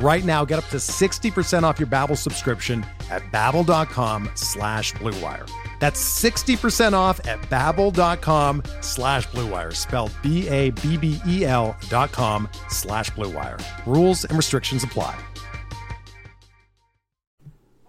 Right now, get up to 60% off your Babbel subscription at babbel.com/BlueWire. That's 60% off at babbel.com/BlueWire, spelled BABBEL.com/BlueWire. Rules and restrictions apply.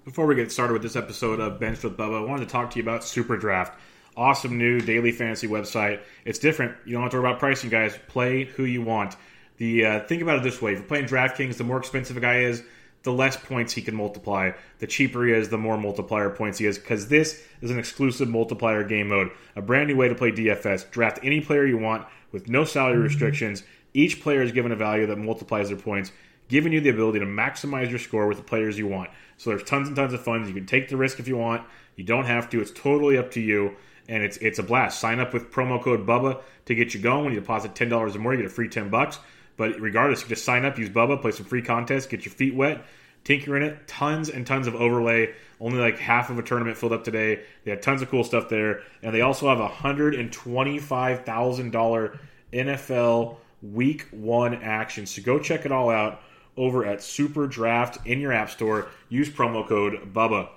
Before we get started with this episode of Bench with Bubba, I wanted to talk to you about SuperDraft. Awesome new daily fantasy website. It's different. You don't have to worry about pricing, guys. Play who you want. Think about it this way. If you're playing DraftKings, the more expensive a guy is, the less points he can multiply. The cheaper he is, the more multiplier points he is, because this is an exclusive multiplier game mode, a brand new way to play DFS. Draft any player you want with no salary restrictions. Each player is given a value that multiplies their points, giving you the ability to maximize your score with the players you want. So there's tons and tons of fun. You can take the risk if you want. You don't have to. It's totally up to you, and it's a blast. Sign up with promo code BUBBA to get you going. When you deposit $10 or more, you get a free $10. But regardless, you just sign up, use Bubba, play some free contests, get your feet wet, tinker in it. Tons and tons of overlay. Only like half of a tournament filled up today. They have tons of cool stuff there. And they also have a $125,000 NFL Week 1 action. So go check it all out over at SuperDraft in your app store. Use promo code Bubba.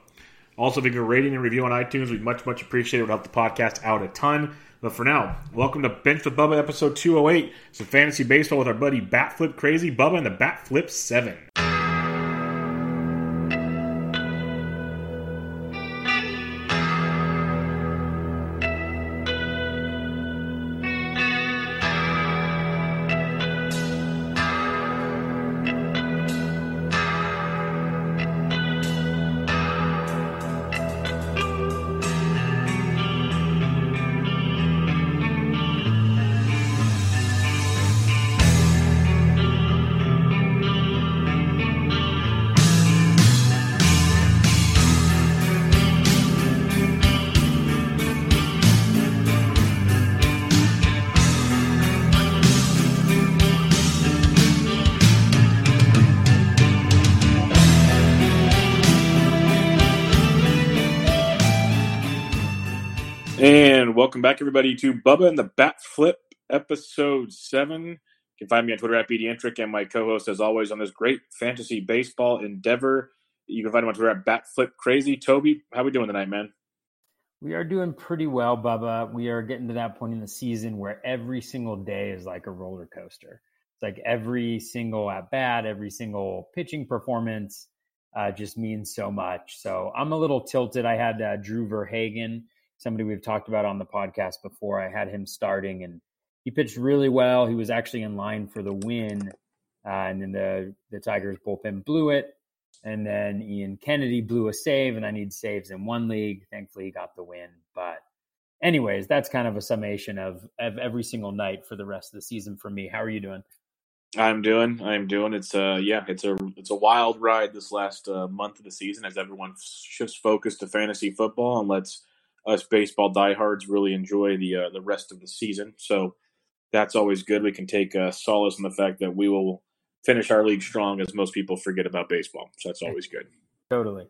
Also, if you can rating and review on iTunes, we'd much appreciate it. It would help the podcast out a ton. But for now, welcome to Bench with Bubba, episode 208. Some fantasy baseball with our buddy Batflip Crazy, Bubba, and the Batflip 7. Welcome back, everybody, to Bubba and the Batflip, episode 7. You can find me on Twitter at BDentric, and my co-host, as always, on this great fantasy baseball endeavor. You can find him on Twitter at Batflip Crazy. Toby, how are we doing tonight, man? We are doing pretty well, Bubba. We are getting to that point in the season where every single day is like a roller coaster. It's like every single at-bat, every single pitching performance just means so much. So I'm a little tilted. I had Drew Verhagen, somebody we've talked about on the podcast before. I had him starting, and he pitched really well. He was actually in line for the win, and then the Tigers bullpen blew it, and then Ian Kennedy blew a save, and I need saves in one league. Thankfully, he got the win. But anyways, that's kind of a summation of every single night for the rest of the season for me. How are you doing? I'm doing. It's a wild ride this last month of the season as everyone shifts focus to fantasy football and lets us baseball diehards really enjoy the rest of the season. So that's always good. We can take solace in the fact that we will finish our league strong as most people forget about baseball. So that's always good. Totally.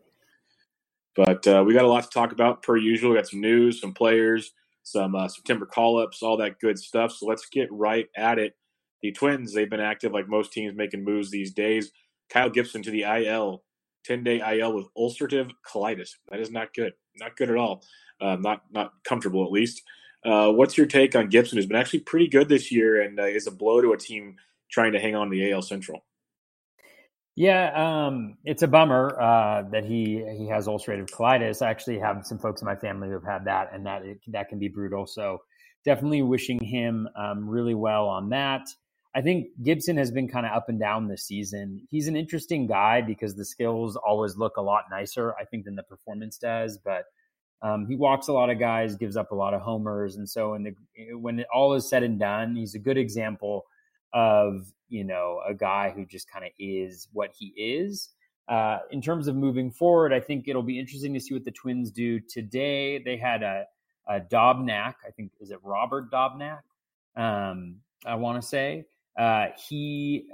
But we got a lot to talk about per usual. We got some news, some players, some September call-ups, all that good stuff. So let's get right at it. The Twins, they've been active like most teams making moves these days. Kyle Gibson to the IL, 10-day IL with ulcerative colitis. That is not good. Not good at all. Not comfortable, at least. What's your take on Gibson, who's been actually pretty good this year and is a blow to a team trying to hang on to the AL Central? Yeah, it's a bummer that he has ulcerative colitis. I actually have some folks in my family who have had that, and that can be brutal. So definitely wishing him really well on that. I think Gibson has been kind of up and down this season. He's an interesting guy because the skills always look a lot nicer, I think, than the performance does. But he walks a lot of guys, gives up a lot of homers. And so when it all is said and done, he's a good example of, you know, a guy who just kind of is what he is. In terms of moving forward, I think it'll be interesting to see what the Twins do today. They had a Dobnak, I think, is it Robert Dobnak? I want to say. He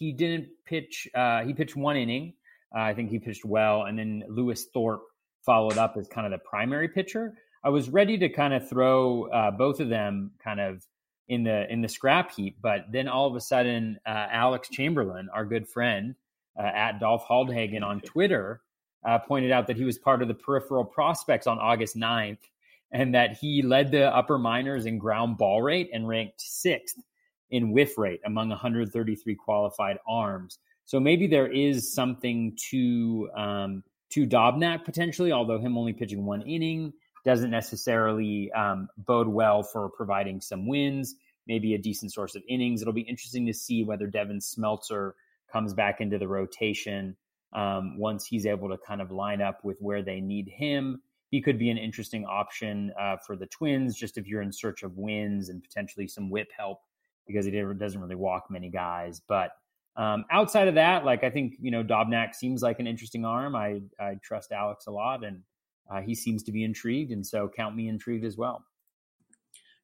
didn't pitch, he pitched one inning. I think he pitched well. And then Lewis Thorpe followed up as kind of the primary pitcher. I was ready to kind of throw, both of them kind of in the scrap heap, but then all of a sudden, Alex Chamberlain, our good friend, at Dolph Haldhagen on Twitter, pointed out that he was part of the peripheral prospects on August 9th and that he led the upper minors in ground ball rate and ranked 6th in whiff rate among 133 qualified arms. So maybe there is something to Dobnak potentially, although him only pitching one inning doesn't necessarily bode well for providing some wins, maybe a decent source of innings. It'll be interesting to see whether Devin Smeltzer comes back into the rotation once he's able to kind of line up with where they need him. He could be an interesting option for the Twins, just if you're in search of wins and potentially some whip help, because he doesn't really walk many guys. But outside of that, like, I think, you know, Dobnak seems like an interesting arm. I trust Alex a lot, and he seems to be intrigued. And so count me intrigued as well.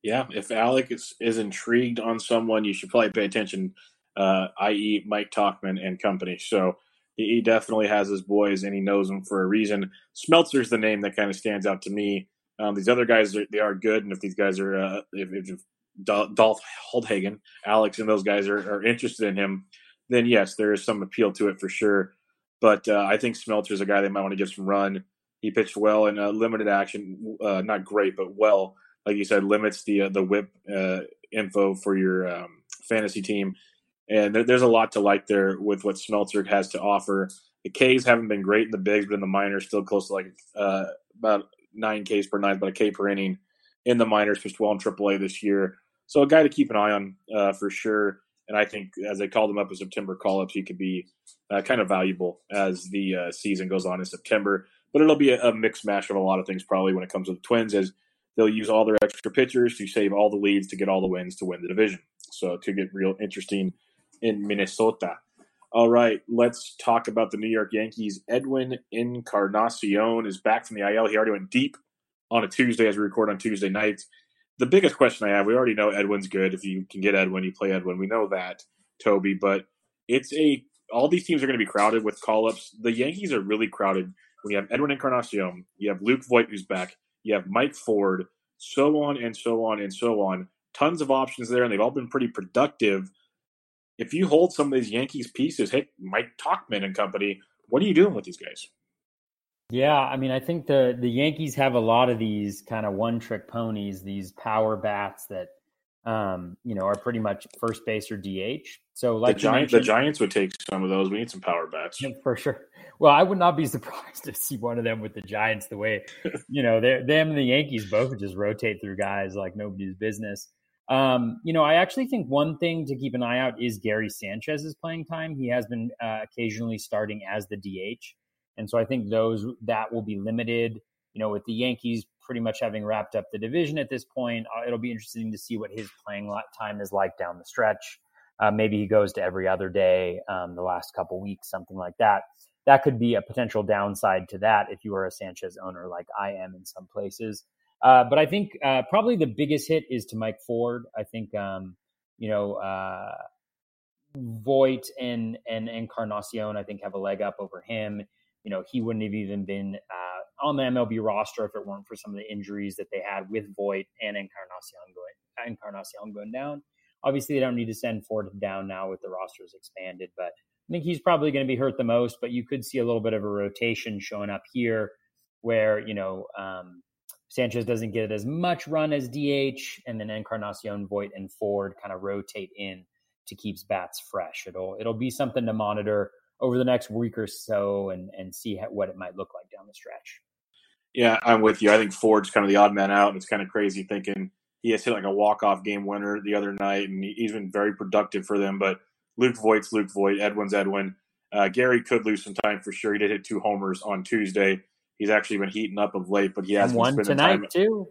Yeah. If Alex is intrigued on someone, you should probably pay attention, i.e. Mike Tauchman and company. So he definitely has his boys and he knows them for a reason. Smeltzer's the name that kind of stands out to me. These other guys, they are good. And if these guys are, if Dolph Haldhagen, Alex, and those guys are interested in him, then yes, there is some appeal to it for sure. But I think Smeltzer's a guy they might want to give some run. He pitched well in limited action, not great, but well. Like you said, limits the whip info for your fantasy team. And there's a lot to like there with what Smeltzer has to offer. The Ks haven't been great in the bigs, but in the minors, still close to like about 9 Ks per nine, about a K per inning in the minors, pitched well in AAA this year. So a guy to keep an eye on for sure. And I think as they called him up as September call-ups, he could be kind of valuable as the season goes on in September. But it'll be a mixed mash of a lot of things probably when it comes to the Twins, as they'll use all their extra pitchers to save all the leads to get all the wins to win the division. So it could get real interesting in Minnesota. All right, let's talk about the New York Yankees. Edwin Encarnacion is back from the IL. He already went deep on a Tuesday as we record on Tuesday nights. The biggest question I have, we already know Edwin's good. If you can get Edwin, you play Edwin. We know that, Toby. But all these teams are going to be crowded with call-ups. The Yankees are really crowded. When you have Edwin Encarnacion, you have Luke Voit, who's back, you have Mike Ford, so on and so on and so on. Tons of options there, and they've all been pretty productive. If you hold some of these Yankees pieces, hey, Mike Tauchman and company, what are you doing with these guys? Yeah, I mean, I think the Yankees have a lot of these kind of one-trick ponies, these power bats that you know, are pretty much first base or DH. So like the Giants would take some of those. We need some power bats. Yeah, for sure. Well, I would not be surprised to see one of them with the Giants, the way, you know, them and the Yankees both just rotate through guys like nobody's business. You know, I actually think one thing to keep an eye out is Gary Sanchez's playing time. He has been occasionally starting as the DH. And so I think that will be limited, you know, with the Yankees pretty much having wrapped up the division at this point. It'll be interesting to see what his playing time is like down the stretch. Maybe he goes to every other day the last couple weeks, something like that. That could be a potential downside to that if you are a Sanchez owner like I am in some places. But I think probably the biggest hit is to Mike Ford. I think, Voit and Encarnacion, I think, have a leg up over him. You know, he wouldn't have even been on the MLB roster if it weren't for some of the injuries that they had with Voit and Encarnacion going down. Obviously, they don't need to send Ford down now with the rosters expanded, but I think he's probably going to be hurt the most. But you could see a little bit of a rotation showing up here where, you know, Sanchez doesn't get as much run as DH, and then Encarnacion, Voit, and Ford kind of rotate in to keep bats fresh. It'll be something to monitor over the next week or so and see what it might look like down the stretch. Yeah, I'm with you. I think Ford's kind of the odd man out. It's kind of crazy thinking he has hit like a walk-off game winner the other night, and he's been very productive for them. But Luke Voit's Luke Voit. Edwin's Edwin. Gary could lose some time for sure. He did hit two homers on Tuesday. He's actually been heating up of late, but he has one tonight time. Too.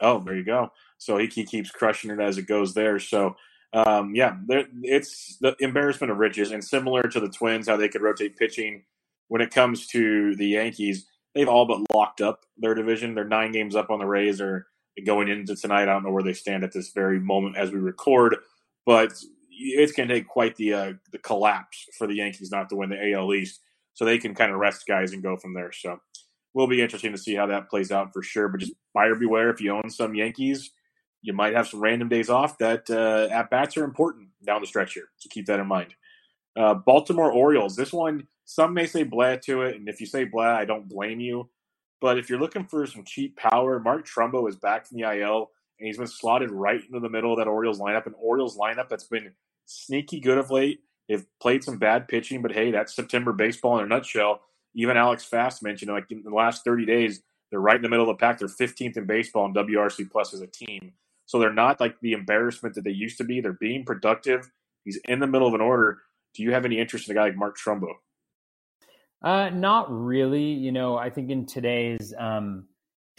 Oh, there you go. So he keeps crushing it as it goes there. So, yeah, it's the embarrassment of riches. And similar to the Twins, how they could rotate pitching, when it comes to the Yankees, they've all but locked up their division. They're 9 games up on the Rays. They're going into tonight. I don't know where they stand at this very moment as we record, but it's going to take quite the collapse for the Yankees not to win the AL East, so they can kind of rest guys and go from there. So will be interesting to see how that plays out for sure. But just buyer beware. If you own some Yankees, you might have some random days off that at-bats are important down the stretch here. So keep that in mind. Baltimore Orioles, this one, some may say blah to it. And if you say blah, I don't blame you. But if you're looking for some cheap power, Mark Trumbo is back from the IL, and he's been slotted right into the middle of that Orioles lineup, an Orioles lineup that's been sneaky good of late. They've played some bad pitching, but hey, that's September baseball in a nutshell. Even Alex Fast mentioned, like, in the last 30 days, they're right in the middle of the pack. They're 15th in baseball and WRC plus as a team. So they're not like the embarrassment that they used to be. They're being productive. He's in the middle of an order. Do you have any interest in a guy like Mark Trumbo? Not really. You know, I think in today's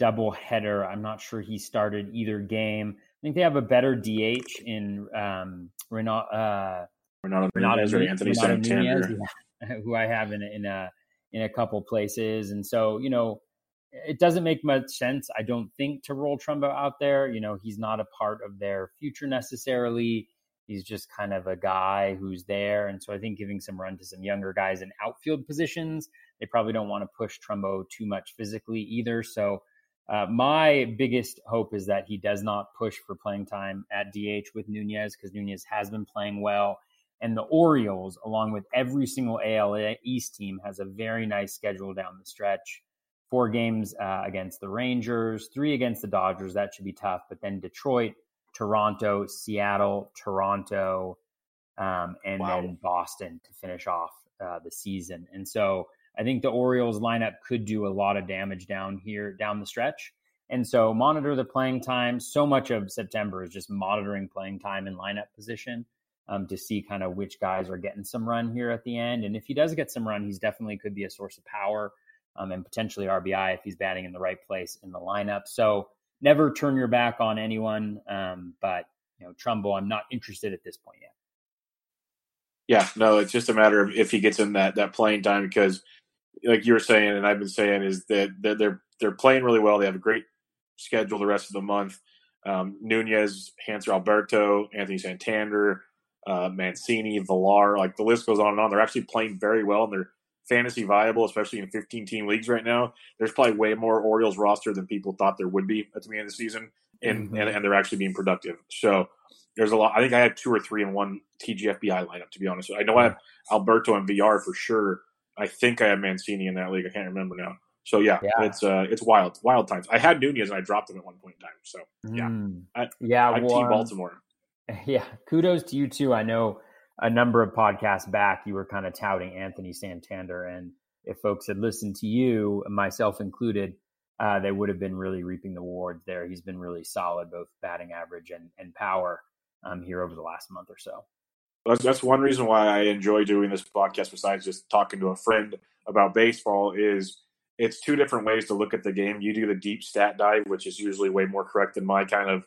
doubleheader, I'm not sure he started either game. I think they have a better DH in Renato Nunez or Anthony Santander, who I have in a couple places. And so, you know, it doesn't make much sense, I don't think, to roll Trumbo out there. You know, he's not a part of their future necessarily. He's just kind of a guy who's there. And so I think giving some run to some younger guys in outfield positions, they probably don't want to push Trumbo too much physically either. So my biggest hope is that he does not push for playing time at DH with Nunez, because Nunez has been playing well. And the Orioles, along with every single AL East team, has a very nice schedule down the stretch. 4 games against the Rangers, 3 against the Dodgers. That should be tough. But then Detroit, Toronto, Seattle, and then Boston to finish off the season. And so I think the Orioles lineup could do a lot of damage down here, down the stretch. And so monitor the playing time. So much of September is just monitoring playing time and lineup position to see kind of which guys are getting some run here at the end. And if he does get some run, he's definitely could be a source of power and potentially RBI if he's batting in the right place in the lineup. So never turn your back on anyone, but, you know, Trumbo, I'm not interested at this point yet. Yeah, no, it's just a matter of if he gets in that playing time, because like you were saying, and I've been saying, is that they're playing really well. They have a great schedule the rest of the month. Nunez, Hanser Alberto, Anthony Santander, Mancini, Villar, like the list goes on and on. They're actually playing very well, and they're fantasy viable, especially in 15-team leagues right now. There's probably way more Orioles roster than people thought there would be at the beginning of the season, and they're actually being productive. So there's a lot. I think I had 2 or 3 in one TGFBI lineup, to be honest. I know I have Alberto and Villar for sure. I think I have Mancini in that league. I can't remember now. So, yeah. It's wild times. I had Nunez, and I dropped him at one point in time. So, Team Baltimore. Yeah, kudos to you, too. I know a number of podcasts back, you were kind of touting Anthony Santander. And if folks had listened to you, myself included, they would have been really reaping the rewards there. He's been really solid, both batting average and power here over the last month or so. That's one reason why I enjoy doing this podcast, besides just talking to a friend about baseball, is it's 2 different ways to look at the game. You do the deep stat dive, which is usually way more correct than my kind of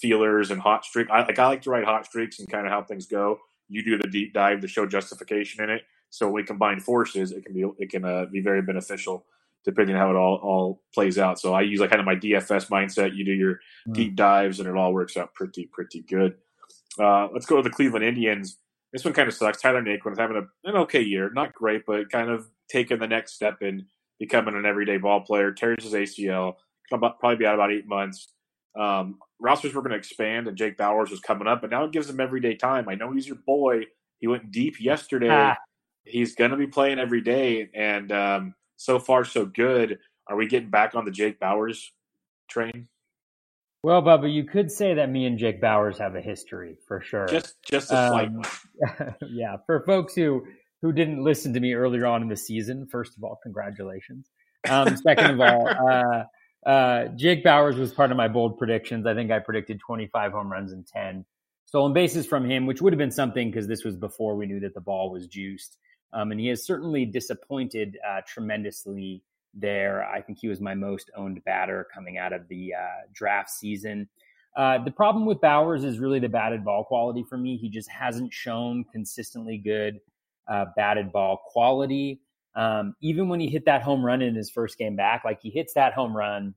feelers and hot streak. I like to write hot streaks and kind of how things go. You do the deep dive to show justification in it. So when we combine forces, it can be very beneficial, depending on how it all plays out. So I use like kind of my DFS mindset. You do your deep dives, and it all works out pretty good. Let's go to the Cleveland Indians. This one kind of sucks. Tyler Naquin is having an okay year, not great, but kind of taking the next step in becoming an everyday ball player. Tears his ACL, probably be out about 8 months. Rosters were going to expand, and Jake Bauers was coming up, but now it gives him everyday time. I know he's your boy. He went deep yesterday. He's going to be playing every day, and so far so good. Are we getting back on the Jake Bauers train? Well, Bubba, you could say that me and Jake Bauers have a history for sure. Just a slight one. Yeah, for folks who didn't listen to me earlier on in the season, first of all, congratulations. Second of all, Jake Bauers was part of my bold predictions. I think I predicted 25 home runs and 10 stolen bases from him, which would have been something because this was before we knew that the ball was juiced. And he has certainly disappointed tremendously there. I think he was my most owned batter coming out of the draft season. The problem with Bauers is really the batted ball quality for me. He just hasn't shown consistently good batted ball quality. Even when he hit that home run in his first game back, like he hits that home run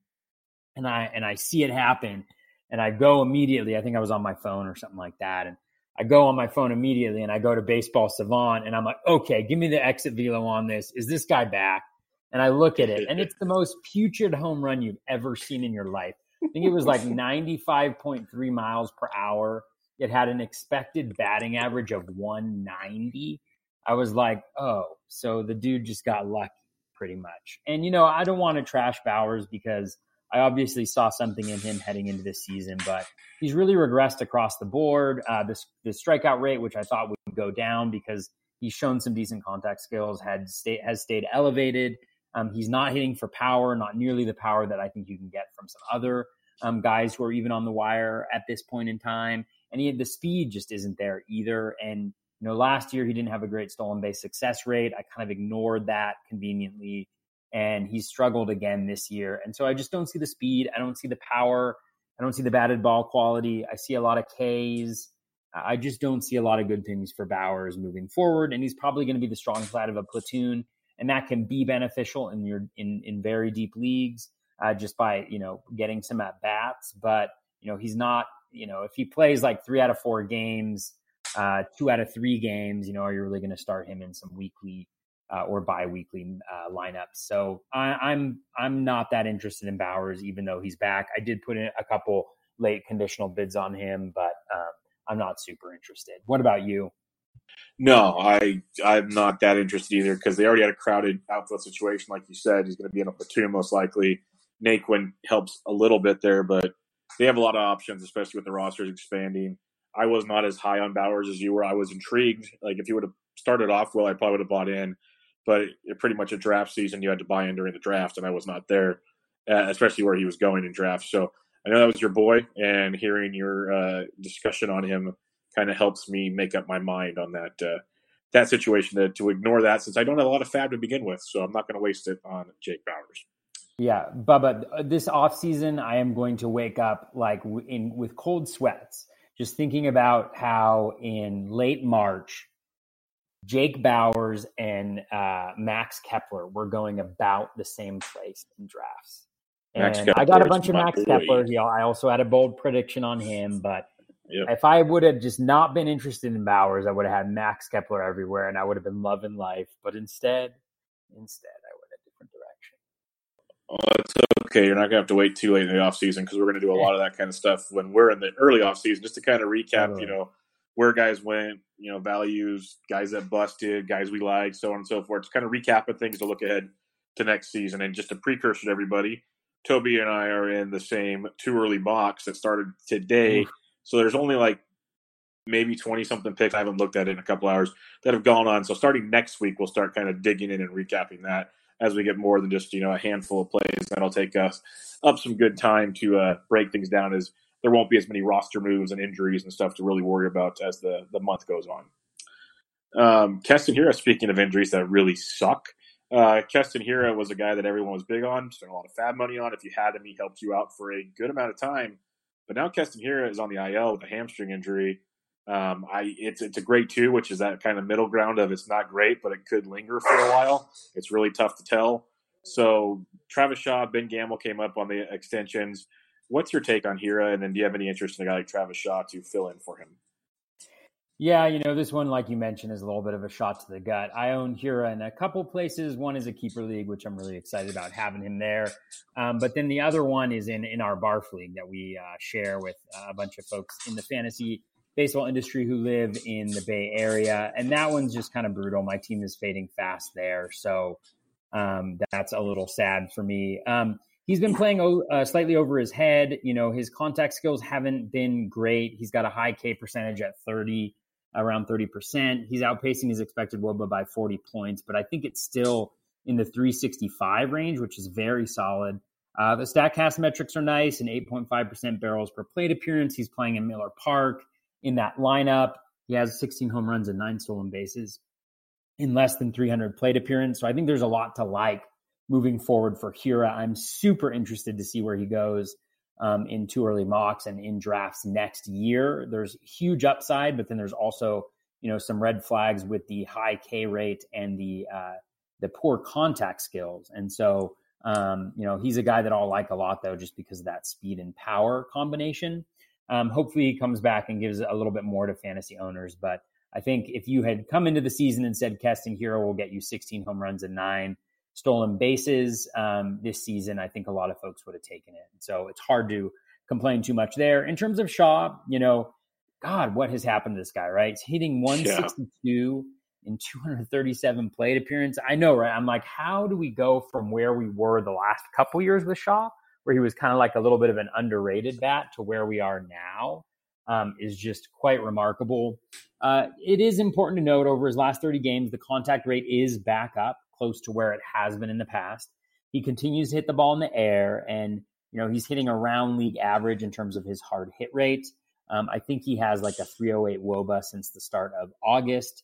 and I see it happen and I go immediately. I think I was on my phone or something like that. And I go on my phone immediately and I go to Baseball Savant and I'm like, okay, give me the exit velo on this. Is this guy back? And I look at it and it's the most putrid home run you've ever seen in your life. I think it was like 95.3 miles per hour. It had an expected batting average of 190. I was like, oh, so the dude just got lucky pretty much. And, you know, I don't want to trash Bauers because I obviously saw something in him heading into this season, but he's really regressed across the board. The strikeout rate, which I thought would go down because he's shown some decent contact skills, has stayed elevated. He's not hitting for power, not nearly the power that I think you can get from some other guys who are even on the wire at this point in time. And the speed just isn't there either. And, you know, last year he didn't have a great stolen base success rate. I kind of ignored that conveniently. And he struggled again this year. And so I just don't see the speed. I don't see the power. I don't see the batted ball quality. I see a lot of Ks. I just don't see a lot of good things for Bauers moving forward. And he's probably going to be the strong side of a platoon. And that can be beneficial in your in very deep leagues just by, you know, getting some at bats. But, you know, he's not, you know, if he plays like 3 out of 4 games, 2 out of 3 games, you know, are you really going to start him in some weekly or bi-weekly lineups? So I'm not that interested in Bauers, even though he's back. I did put in a couple late conditional bids on him, but I'm not super interested. What about you? No, I'm not that interested either because they already had a crowded outfield situation. Like you said, he's going to be in a platoon most likely. Naquin helps a little bit there, but they have a lot of options, especially with the rosters expanding. I was not as high on Bauers as you were. I was intrigued. Like if he would have started off well, I probably would have bought in. But it pretty much a draft season, you had to buy in during the draft, and I was not there, especially where he was going in draft. So I know that was your boy, and hearing your discussion on him kind of helps me make up my mind on that that situation to ignore that since I don't have a lot of fab to begin with, so I'm not going to waste it on Jake Bauers. Yeah, Bubba, this offseason I am going to wake up like with cold sweats just thinking about how in late March Jake Bauers and Max Kepler were going about the same place in drafts. And Kepler, I got a bunch of Max Kepler. I also had a bold prediction on him, but yep. If I would have just not been interested in Bauers, I would have had Max Kepler everywhere, and I would have been loving life. But instead, I went a different direction. Oh, that's okay. You're not going to have to wait too late in the offseason because we're going to do a lot of that kind of stuff when we're in the early offseason, just to kind of recap, totally. You know, where guys went, you know, values, guys that busted, guys we liked, so on and so forth. Just kind of recapping things to look ahead to next season. And just a precursor to everybody, Toby and I are in the same too early box that started today. So there's only like maybe 20-something picks I haven't looked at in a couple hours that have gone on. So starting next week, we'll start kind of digging in and recapping that as we get more than just, you know, a handful of plays. That'll take us up some good time to break things down as there won't be as many roster moves and injuries and stuff to really worry about as the month goes on. Keston Hiura, speaking of injuries that really suck, Keston Hiura was a guy that everyone was big on, spent a lot of fab money on. If you had him, he helped you out for a good amount of time. But now Keston Hiura is on the IL with a hamstring injury. It's a grade 2, which is that kind of middle ground of it's not great, but it could linger for a while. It's really tough to tell. So Travis Shaw, Ben Gamble came up on the extensions. What's your take on Hiura? And then do you have any interest in a guy like Travis Shaw to fill in for him? Yeah, you know, this one, like you mentioned, is a little bit of a shot to the gut. I own Hiura in a couple places. One is a keeper league, which I'm really excited about having him there. But then the other one is in our barf league that we share with a bunch of folks in the fantasy baseball industry who live in the Bay Area. And that one's just kind of brutal. My team is fading fast there. So that's a little sad for me. He's been playing slightly over his head. You know, his contact skills haven't been great. He's got a high K percentage at 30. Around 30%. He's outpacing his expected WOBA by 40 points, but I think it's still in the 365 range, which is very solid. The StatCast metrics are nice, an 8.5% barrels per plate appearance. He's playing in Miller Park in that lineup. He has 16 home runs and 9 stolen bases in less than 300 plate appearance. So I think there's a lot to like moving forward for Hiura. I'm super interested to see where he goes in two early mocks and in drafts next year. There's huge upside, but then there's also, you know, some red flags with the high K rate and the poor contact skills. And so, you know, he's a guy that I'll like a lot, though, just because of that speed and power combination. Hopefully he comes back and gives a little bit more to fantasy owners. But I think if you had come into the season and said Keston Hiura will get you 16 home runs and 9 stolen bases this season, I think a lot of folks would have taken it. So it's hard to complain too much there. In terms of Shaw, you know, God, what has happened to this guy, right? He's hitting 162 in 237 plate appearance. I know, right? I'm like, how do we go from where we were the last couple years with Shaw, where he was kind of like a little bit of an underrated bat, to where we are now is just quite remarkable. It is important to note over his last 30 games, the contact rate is back up close to where it has been in the past. He continues to hit the ball in the air, and you know, he's hitting around league average in terms of his hard hit rate. I think he has like a 308 WOBA since the start of August.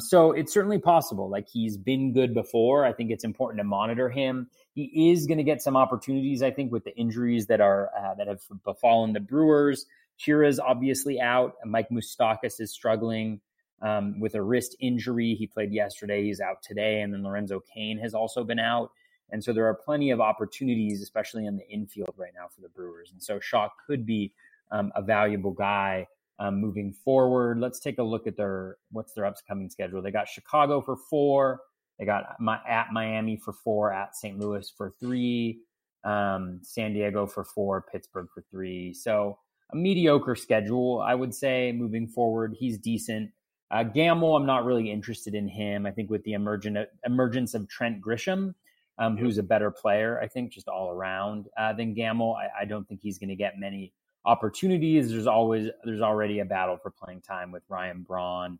So it's certainly possible. Like, he's been good before. I think it's important to monitor him. He is going to get some opportunities, I think, with the injuries that are that have befallen the Brewers. Hira's obviously out. Mike Moustakas is struggling with a wrist injury. He played yesterday. He's out today. And then Lorenzo Cain has also been out. And so there are plenty of opportunities, especially in the infield right now for the Brewers. And so Shaw could be a valuable guy moving forward. Let's take a look at what's their upcoming schedule. They got Chicago for 4. They got at Miami for 4, at St. Louis for 3, San Diego for 4, Pittsburgh for 3. So a mediocre schedule, I would say, moving forward. He's decent. Gamble, I'm not really interested in him. I think with the emergence of Trent Grisham, who's a better player, I think, just all around than Gamble, I don't think he's going to get many opportunities. There's already a battle for playing time with Ryan Braun,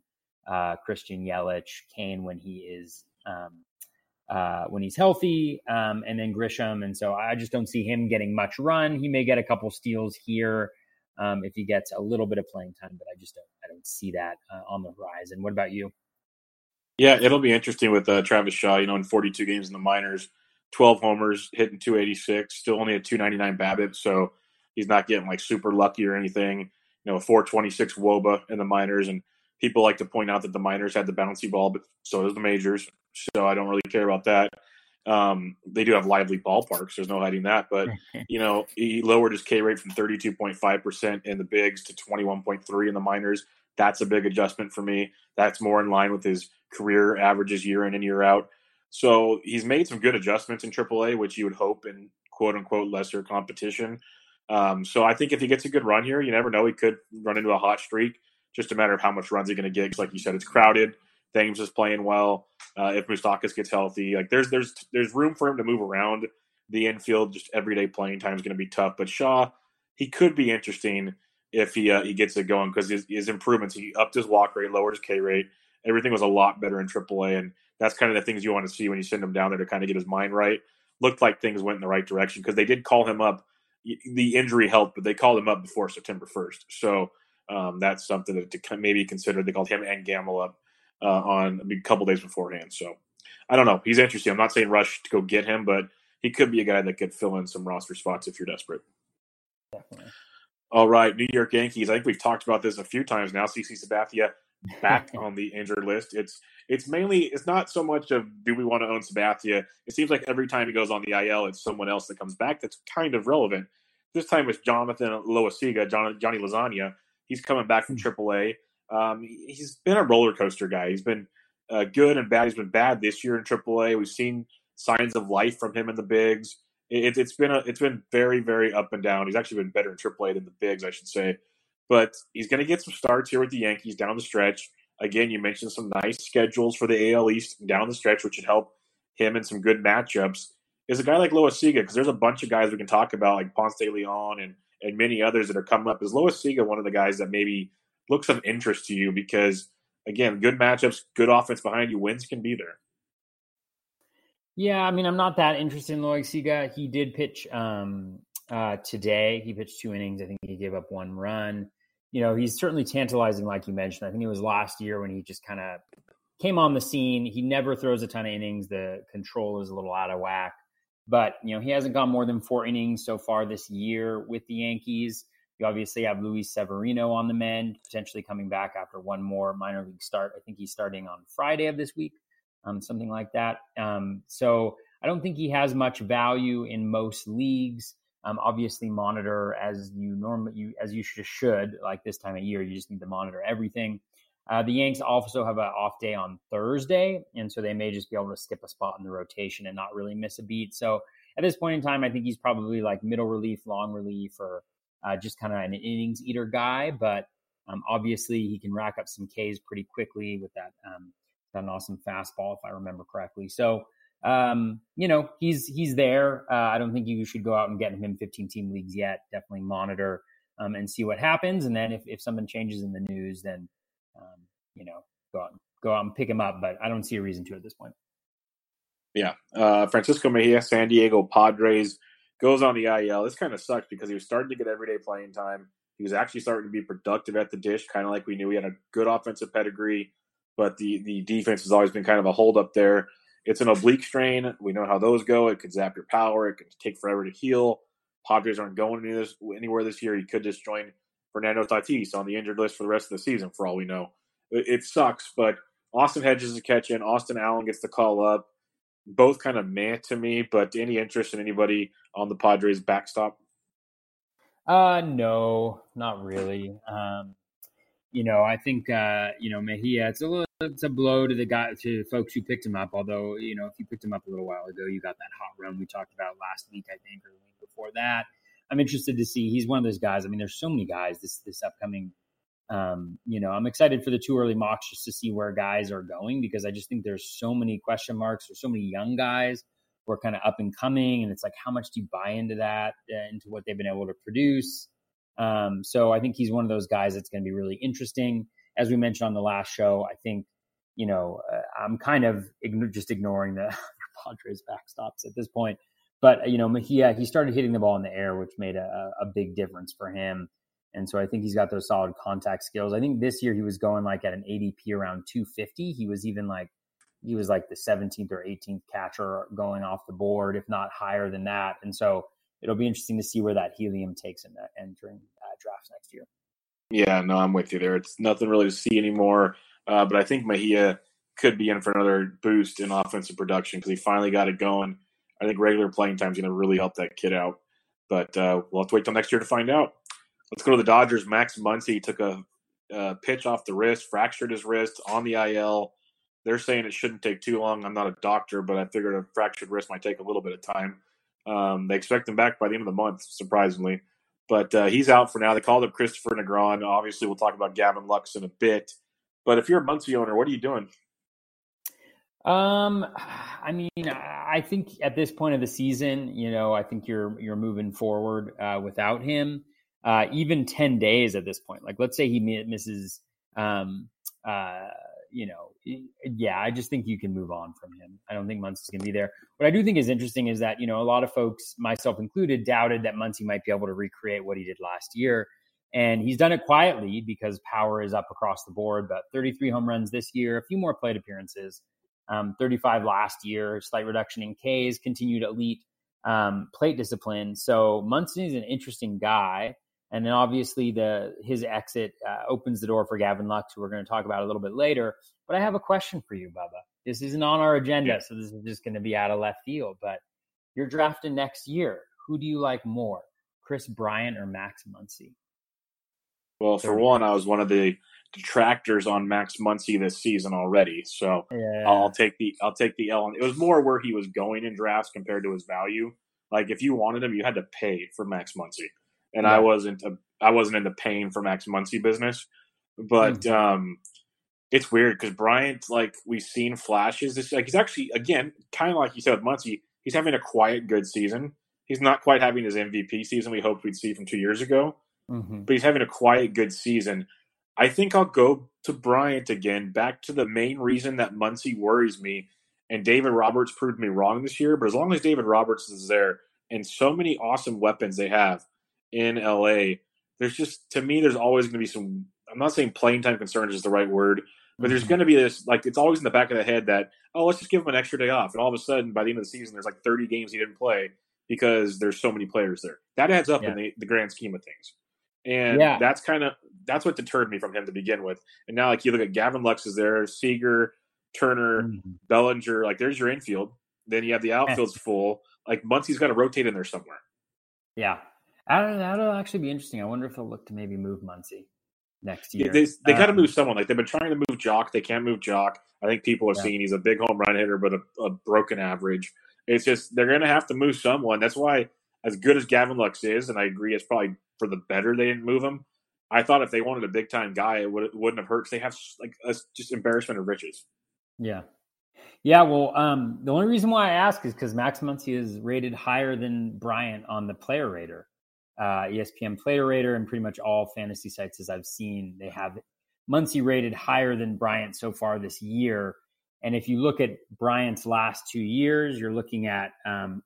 Christian Yelich, Kane when he is when he's healthy, and then Grisham. And so I just don't see him getting much run. He may get a couple steals here if he gets a little bit of playing time, but I don't see that on the horizon. What about you? Yeah, it'll be interesting with Travis Shaw, you know, in 42 games in the minors, 12 homers, hitting 286, still only a 299 BABIP. So he's not getting like super lucky or anything, you know, a 426 WOBA in the minors. And people like to point out that the minors had the bouncy ball, but so does the majors. So I don't really care about that. They do have lively ballparks. There's no hiding that. But, you know, he lowered his K rate from 32.5% in the bigs to 21.3% in the minors. That's a big adjustment for me. That's more in line with his career averages year in and year out. So he's made some good adjustments in AAA, which you would hope in quote-unquote lesser competition. So I think if he gets a good run here, you never know, he could run into a hot streak. Just a matter of how much runs he's going to get. Because like you said, it's crowded. Thames is playing well. If Moustakas gets healthy, like there's room for him to move around the infield. Just everyday playing time is going to be tough. But Shaw, he could be interesting if he gets it going, because his improvements, he upped his walk rate, lowered his K rate. Everything was a lot better in AAA, and that's kind of the things you want to see when you send him down there to kind of get his mind right. Looked like things went in the right direction, because they did call him up. The injury helped, but they called him up before September 1st. So that's something to maybe consider. They called him and Gamble up on a couple days beforehand. So I don't know. He's interesting. I'm not saying rush to go get him, but he could be a guy that could fill in some roster spots if you're desperate. Definitely. All right, New York Yankees. I think we've talked about this a few times now. CC Sabathia back on the injured list. It's not so much of do we want to own Sabathia. It seems like every time he goes on the IL, it's someone else that comes back that's kind of relevant. This time it's Jonathan Loaiga, Johnny Lasagna. He's coming back from AAA. He's been a roller coaster guy. He's been good and bad. He's been bad this year in AAA. We've seen signs of life from him in the bigs. It's been very, very up and down. He's actually been better in AAA than the bigs, I should say. But he's going to get some starts here with the Yankees down the stretch. Again, you mentioned some nice schedules for the AL East down the stretch, which should help him in some good matchups. Is a guy like Loaiga, because there's a bunch of guys we can talk about, like Ponce de Leon and many others that are coming up. Is Loaiga one of the guys that maybe looks of interest to you? Because, again, good matchups, good offense behind you, wins can be there. Yeah, I mean, I'm not that interested in Loaiga. He did pitch today. He pitched two innings. I think he gave up one run. You know, he's certainly tantalizing, like you mentioned. I think it was last year when he just kind of came on the scene. He never throws a ton of innings. The control is a little out of whack. But, you know, he hasn't gone more than four innings so far this year with the Yankees. You obviously have Luis Severino on the mend, potentially coming back after one more minor league start. I think he's starting on Friday of this week. Something like that. So I don't think he has much value in most leagues. Obviously, monitor as you normally, as you should, like this time of year, you just need to monitor everything. The Yanks also have an off day on Thursday, and so they may just be able to skip a spot in the rotation and not really miss a beat. So at this point in time, I think he's probably like middle relief, long relief, or just kind of an innings eater guy. But obviously, he can rack up some Ks pretty quickly with that. An awesome fastball, if I remember correctly. So, you know, he's there. I don't think you should go out and get him in 15-team leagues yet. Definitely monitor and see what happens. And then if something changes in the news, then, you know, go out and pick him up. But I don't see a reason to at this point. Yeah. Francisco Mejia, San Diego Padres, goes on the IL. This kind of sucks because he was starting to get everyday playing time. He was actually starting to be productive at the dish, kind of like we knew. He had a good offensive pedigree. But the defense has always been kind of a hold up there. It's an oblique strain. We know how those go. It could zap your power. It could take forever to heal. Padres aren't going anywhere this year. He could just join Fernando Tatis on the injured list for the rest of the season, for all we know. It sucks, but Austin Hedges is a catch in. Austin Allen gets the call up. Both kind of meh to me, but any interest in anybody on the Padres backstop? No, not really. You know, I think, you know, Mejia, it's a blow to the guy, to folks who picked him up. Although, you know, if you picked him up a little while ago, you got that hot run we talked about last week, I think, or the week before that. I'm interested to see. He's one of those guys. I mean, there's so many guys this upcoming, you know, I'm excited for the two early mocks just to see where guys are going, because I just think there's so many question marks. There's so many young guys who are kind of up and coming. And it's like, how much do you buy into that, into what they've been able to produce? So I think he's one of those guys that's going to be really interesting. As we mentioned on the last show, I think, you know, I'm kind of just ignoring the Padres backstops at this point. But, you know, Mejia, he started hitting the ball in the air, which made a big difference for him. And so I think he's got those solid contact skills. I think this year he was going like at an ADP around 250. He was like the 17th or 18th catcher going off the board, if not higher than that. And so it'll be interesting to see where that helium takes him entering drafts next year. Yeah, no, I'm with you there. It's nothing really to see anymore. But I think Mejia could be in for another boost in offensive production because he finally got it going. I think regular playing time is going to really help that kid out. But we'll have to wait till next year to find out. Let's go to the Dodgers. Max Muncy took a pitch off the wrist, fractured his wrist on the IL. They're saying it shouldn't take too long. I'm not a doctor, but I figured a fractured wrist might take a little bit of time. They expect him back by the end of the month, surprisingly. But he's out for now. They called up Christopher Negron. Obviously, we'll talk about Gavin Lux in a bit. But if you're a Muncy owner, what are you doing? I mean, I think at this point of the season, you know, I think you're moving forward without him. Even 10 days at this point. Like, let's say he misses, you know, yeah, I just think you can move on from him. I don't think Muncy's going to be there. What I do think is interesting is that, you know, a lot of folks, myself included, doubted that Muncy might be able to recreate what he did last year. And he's done it quietly because power is up across the board, but 33 home runs this year, a few more plate appearances, 35 last year, slight reduction in Ks, continued elite plate discipline. So Muncy is an interesting guy. And then obviously his exit opens the door for Gavin Lux, who we're going to talk about a little bit later. But I have a question for you, Bubba. This isn't on our agenda, so this is just going to be out of left field. But you're drafting next year. Who do you like more, Chris Bryant or Max Muncy? Well, for one, I was one of the detractors on Max Muncy this season already, so yeah. I'll take the L. It was more where he was going in drafts compared to his value. Like if you wanted him, you had to pay for Max Muncy. And yeah. I wasn't into paying for Max Muncy business, but it's weird because Bryant, like we've seen flashes. This like he's actually again kind of like you said with Muncy, he's having a quiet good season. He's not quite having his MVP season we hoped we'd see from 2 years ago, but he's having a quiet good season. I think I'll go to Bryant again. Back to the main reason that Muncy worries me And David Roberts proved me wrong this year. But as long as David Roberts is there and so many awesome weapons they have in LA, there's just, to me, there's always going to be some, I'm not saying playing time concerns is the right word, but there's going to be this, like, it's always in the back of the head that, oh, let's just give him an extra day off. And all of a sudden, by the end of the season, there's like 30 games he didn't play because there's so many players there. That adds up in the grand scheme of things. And that's kind of, that's what deterred me from him to begin with. And now, like, you look at Gavin Lux is there, Seager, Turner, Bellinger, like, there's your infield. Then you have the outfield's full. Like, Muncy's got to rotate in there somewhere. Yeah. That'll actually be interesting. I wonder if they'll look to maybe move Muncy next year. They got to move someone. Like, they've been trying to move Jock. They can't move Jock. I think people are seeing he's a big home run hitter, but a broken average. It's just, they're going to have to move someone. That's why, as good as Gavin Lux is, and I agree, it's probably for the better they didn't move him. I thought if they wanted a big time guy, it wouldn't have hurt because they have just embarrassment of riches. Yeah. Yeah, well, the only reason why I ask is because Max Muncy is rated higher than Bryant on the player rater, ESPN player rater, and pretty much all fantasy sites as I've seen, they have Muncy rated higher than Bryant so far this year. And if you look at Bryant's last 2 years, you're looking at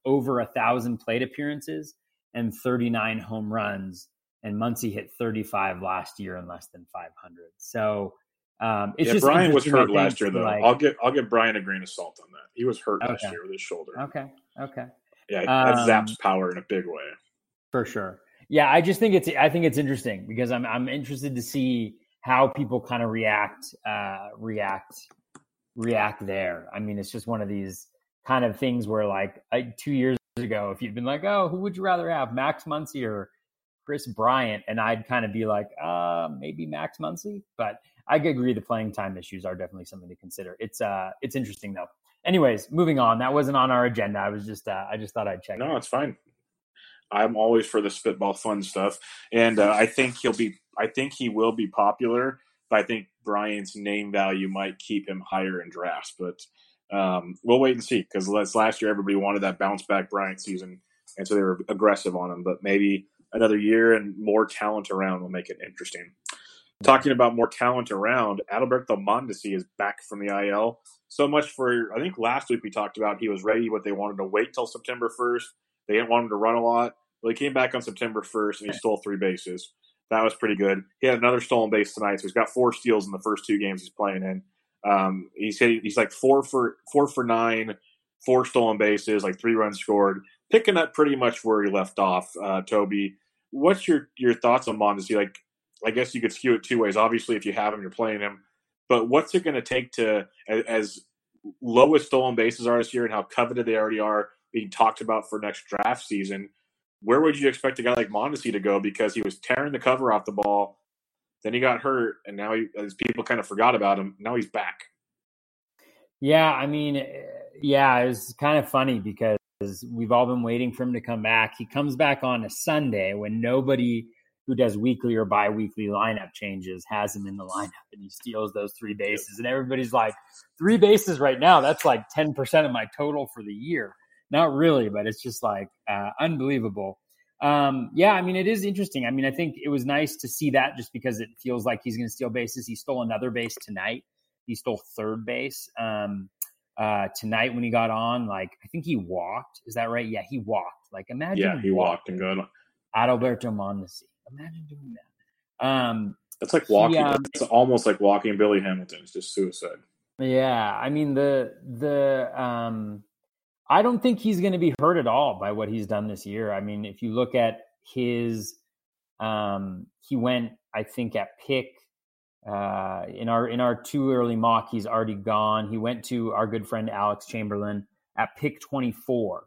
over 1,000 plate appearances and 39 home runs. And Muncy hit 35 last year and less than 500. So it's just Bryant was hurt last year, though. Like, I'll give Bryant a grain of salt on that. He was hurt last year with his shoulder. Okay. Yeah, that zaps power in a big way. For sure. Yeah, I just think it's interesting because I'm interested to see how people kind of react there. I mean, it's just one of these kind of things where, like, 2 years ago, if you'd been like, oh, who would you rather have, Max Muncy or Chris Bryant? And I'd kind of be like, maybe Max Muncy. But I agree the playing time issues are definitely something to consider. It's interesting, though. Anyways, moving on. That wasn't on our agenda. I was just I just thought I'd check. No, it's fine. I'm always for the spitball fun stuff. And I think he will be popular. But I think Bryant's name value might keep him higher in drafts. But we'll wait and see, because last year everybody wanted that bounce-back Bryant season, and so they were aggressive on him. But maybe another year and more talent around will make it interesting. Talking about more talent around, Adalberto Mondesi is back from the IL. So much for, I think last week we talked about he was ready, but they wanted to wait till September 1st. They didn't want him to run a lot. But he came back on September 1st, and he stole 3 bases. That was pretty good. He had another stolen base tonight, so he's got 4 steals in the first 2 games he's playing in. He's like 4 for 9, 4 stolen bases, like 3 runs scored, picking up pretty much where he left off. Toby, what's your thoughts on Mondesi? Like, I guess you could skew it 2 ways. Obviously, if you have him, you're playing him. But what's it going to take to, as low as stolen bases are this year and how coveted they already are, being talked about for next draft season, where would you expect a guy like Mondesi to go? Because he was tearing the cover off the ball, then he got hurt, and now his people kind of forgot about him. Now he's back. Yeah, I mean, it was kind of funny because we've all been waiting for him to come back. He comes back on a Sunday when nobody who does weekly or bi-weekly lineup changes has him in the lineup, and he steals those 3 bases. And everybody's like, 3 bases right now, that's like 10% of my total for the year. Not really, but it's just like unbelievable. I mean, it is interesting. I mean, I think it was nice to see that just because it feels like he's going to steal bases. He stole another base tonight. He stole 3rd base tonight when he got on. Like, I think he walked. Is that right? Yeah, he walked. Like, imagine. Yeah, he walked and good. Adalberto Mondesi. Imagine doing that. That's like walking. It's almost like walking Billy Hamilton. It's just suicide. Yeah, I mean, I don't think he's going to be hurt at all by what he's done this year. I mean, if you look at his, he went, I think, at pick in our too early mock. He's already gone. He went to our good friend Alex Chamberlain at pick 24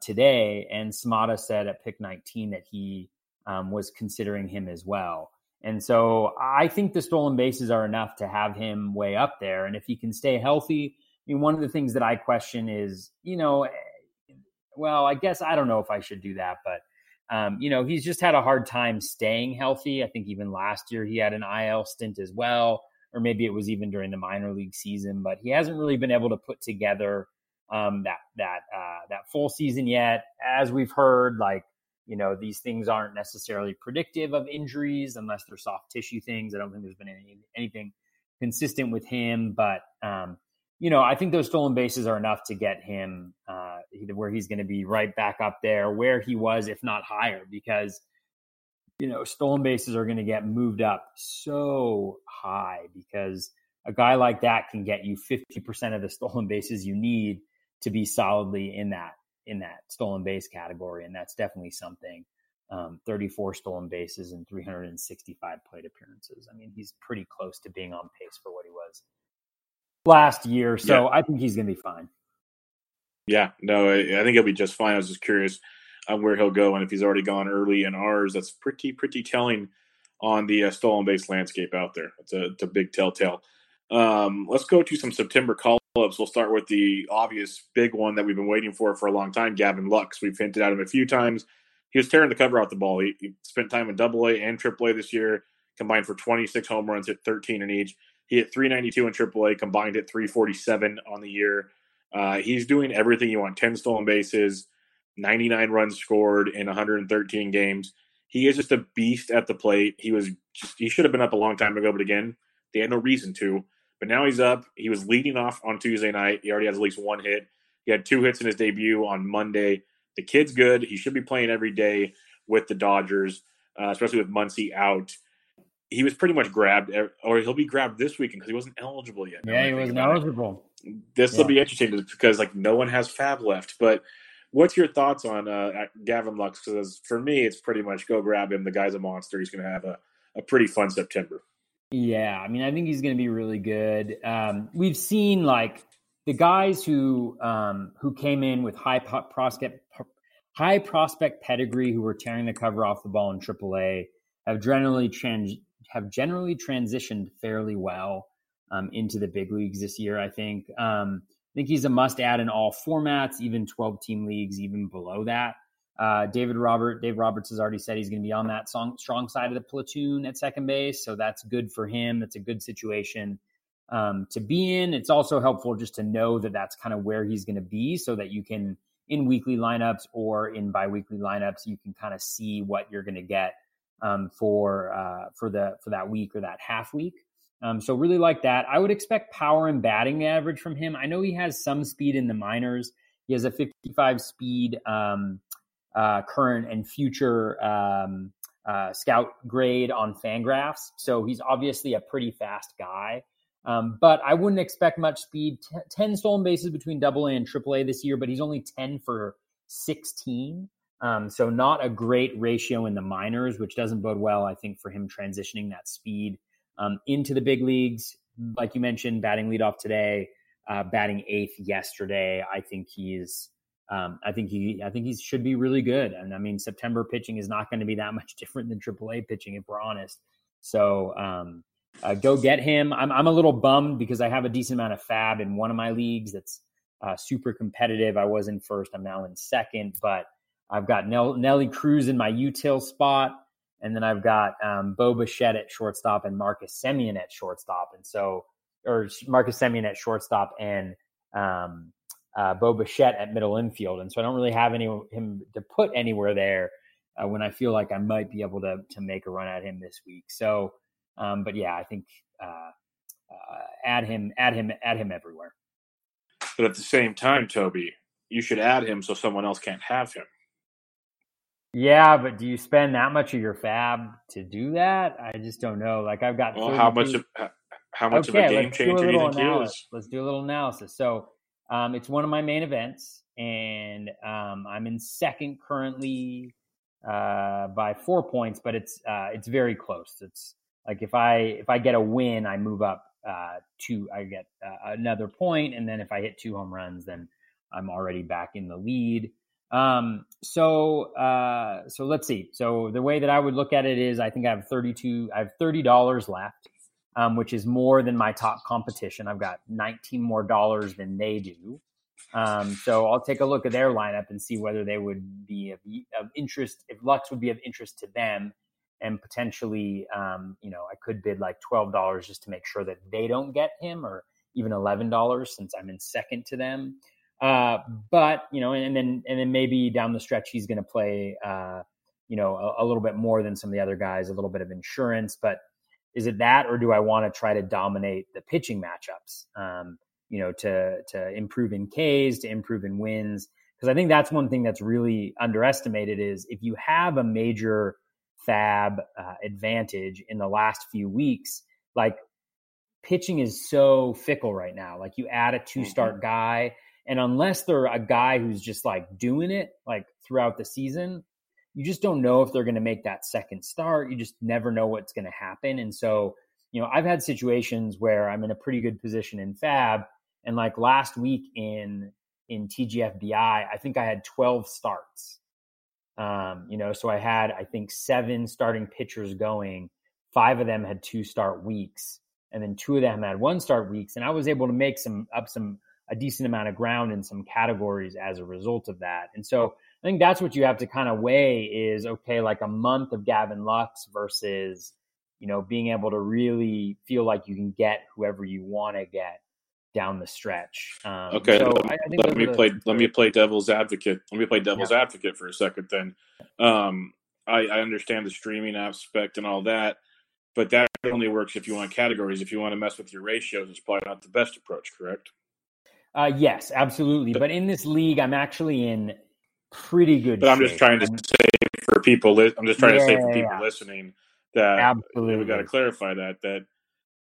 today, and Smata said at pick 19 that he was considering him as well. And so I think the stolen bases are enough to have him way up there, and if he can stay healthy. I mean, one of the things that I question is, I guess I don't know if I should do that, but, he's just had a hard time staying healthy. I think even last year he had an IL stint as well, or maybe it was even during the minor league season, but he hasn't really been able to put together that full season yet. As we've heard, these things aren't necessarily predictive of injuries unless they're soft tissue things. I don't think there's been anything consistent with him, but you know, I think those stolen bases are enough to get him where he's going to be right back up there where he was, if not higher, because, you know, stolen bases are going to get moved up so high because a guy like that can get you 50% of the stolen bases you need to be solidly in that stolen base category. And that's definitely something. 34 stolen bases and 365 plate appearances. I mean, he's pretty close to being on pace for what he was last year. So yeah. I think he's going to be fine. Yeah, no, I think he'll be just fine. I was just curious where he'll go. And if he's already gone early in ours, that's pretty telling on the stolen base landscape out there. It's a big telltale. Let's go to some September call-ups. We'll start with the obvious big one that we've been waiting for a long time, Gavin Lux. We've hinted at him a few times. He was tearing the cover off the ball. He spent time in AA and AAA this year, combined for 26 home runs, hit 13 in each. He hit 392 in AAA, combined at 347 on the year. He's doing everything you want, 10 stolen bases, 99 runs scored in 113 games. He is just a beast at the plate. He should have been up a long time ago, but again, they had no reason to. But now he's up. He was leading off on Tuesday night. He already has at least one hit. He had two hits in his debut on Monday. The kid's good. He should be playing every day with the Dodgers, especially with Muncy out. He was pretty much grabbed, or he'll be grabbed this weekend because he wasn't eligible yet. Yeah, he wasn't eligible. This will be interesting because, like, no one has Fab left. But what's your thoughts on Gavin Lux? Because for me, it's pretty much go grab him. The guy's a monster. He's going to have a pretty fun September. Yeah, I mean, I think he's going to be really good. We've seen, like, the guys who came in with high prospect pedigree who were tearing the cover off the ball in AAA have generally transitioned fairly well into the big leagues this year. I think I think he's a must-add in all formats, even 12-team leagues, even below that. Dave Roberts has already said he's going to be on that strong side of the platoon at second base, so that's good for him. That's a good situation to be in. It's also helpful just to know that that's kind of where he's going to be so that you can, in weekly lineups or in biweekly lineups, you can kind of see what you're going to get for that week or that half week. So really like that. I would expect power and batting average from him. I know he has some speed in the minors. He has a 55 speed current and future scout grade on Fangraphs. So he's obviously a pretty fast guy. But I wouldn't expect much speed. 10 stolen bases between AA and AAA this year, but he's only 10 for 16. So not a great ratio in the minors, which doesn't bode well, I think, for him transitioning that speed into the big leagues. Like you mentioned, batting leadoff today, batting eighth yesterday. I think he should be really good. And I mean, September pitching is not going to be that much different than AAA pitching, if we're honest. So, go get him. I'm a little bummed because I have a decent amount of Fab in one of my leagues that's super competitive. I was in first. I'm now in second, but I've got Nelly Cruz in my util spot. And then I've got Bo Bichette at shortstop and Marcus Semien at shortstop and Bo Bichette at middle infield. And so I don't really have him to put anywhere there when I feel like I might be able to make a run at him this week. So, but yeah, I think add him everywhere. But at the same time, Toby, you should add him so someone else can't have him. Yeah, but do you spend that much of your Fab to do that? I just don't know. Like I've got how much of a game changer do you think he is? Let's do a little analysis. So it's one of my main events, and I'm in second currently by 4 points, but it's very close. It's like if I get a win, I move up I get another point. And then if I hit two home runs, then I'm already back in the lead. So let's see. So the way that I would look at it is I think I have $30 left, which is more than my top competition. I've got $19 more dollars than they do. So I'll take a look at their lineup and see whether they would be of interest, if Lux would be of interest to them. And potentially, I could bid like $12 just to make sure that they don't get him, or even $11 since I'm in second to them. But you know, and then maybe down the stretch he's going to play, a little bit more than some of the other guys, a little bit of insurance. But is it that, or do I want to try to dominate the pitching matchups? you know, to improve in Ks, to improve in wins. Because I think that's one thing that's really underestimated is if you have a major FAB advantage in the last few weeks, like pitching is so fickle right now. Like you add a two-start guy, and unless they're a guy who's just like doing it like throughout the season, you just don't know if they're going to make that second start. You just never know what's going to happen. And so, you know, I've had situations where I'm in a pretty good position in FAB, and like last week in TGFBI, I think I had 12 starts. You know, so I had, I think, 7 starting pitchers going. 5 of them had 2 start weeks, and then 2 of them had 1 start weeks. And I was able to make a decent amount of ground in some categories as a result of that. And so I think that's what you have to kind of weigh is, okay, like a month of Gavin Lux versus, you know, being able to really feel like you can get whoever you want to get down the stretch. Okay. So I think let me play devil's advocate for a second then. I understand the streaming aspect and all that, but that only works if you want categories. If you want to mess with your ratios, it's probably not the best approach, correct? Yes, absolutely. But in this league, I'm actually in pretty good shape. I'm just trying to say for people listening that absolutely. We got to clarify that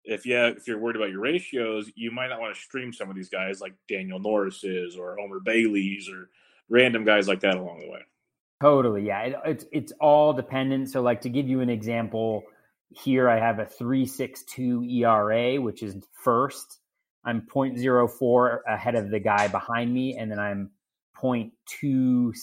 if you're worried about your ratios, you might not want to stream some of these guys like Daniel Norris's or Homer Bailey's or random guys like that along the way. Totally, yeah. It's all dependent. So, like, to give you an example, here I have a 3.62 ERA, which is first. I'm 0.04 ahead of the guy behind me, and then I'm 0.26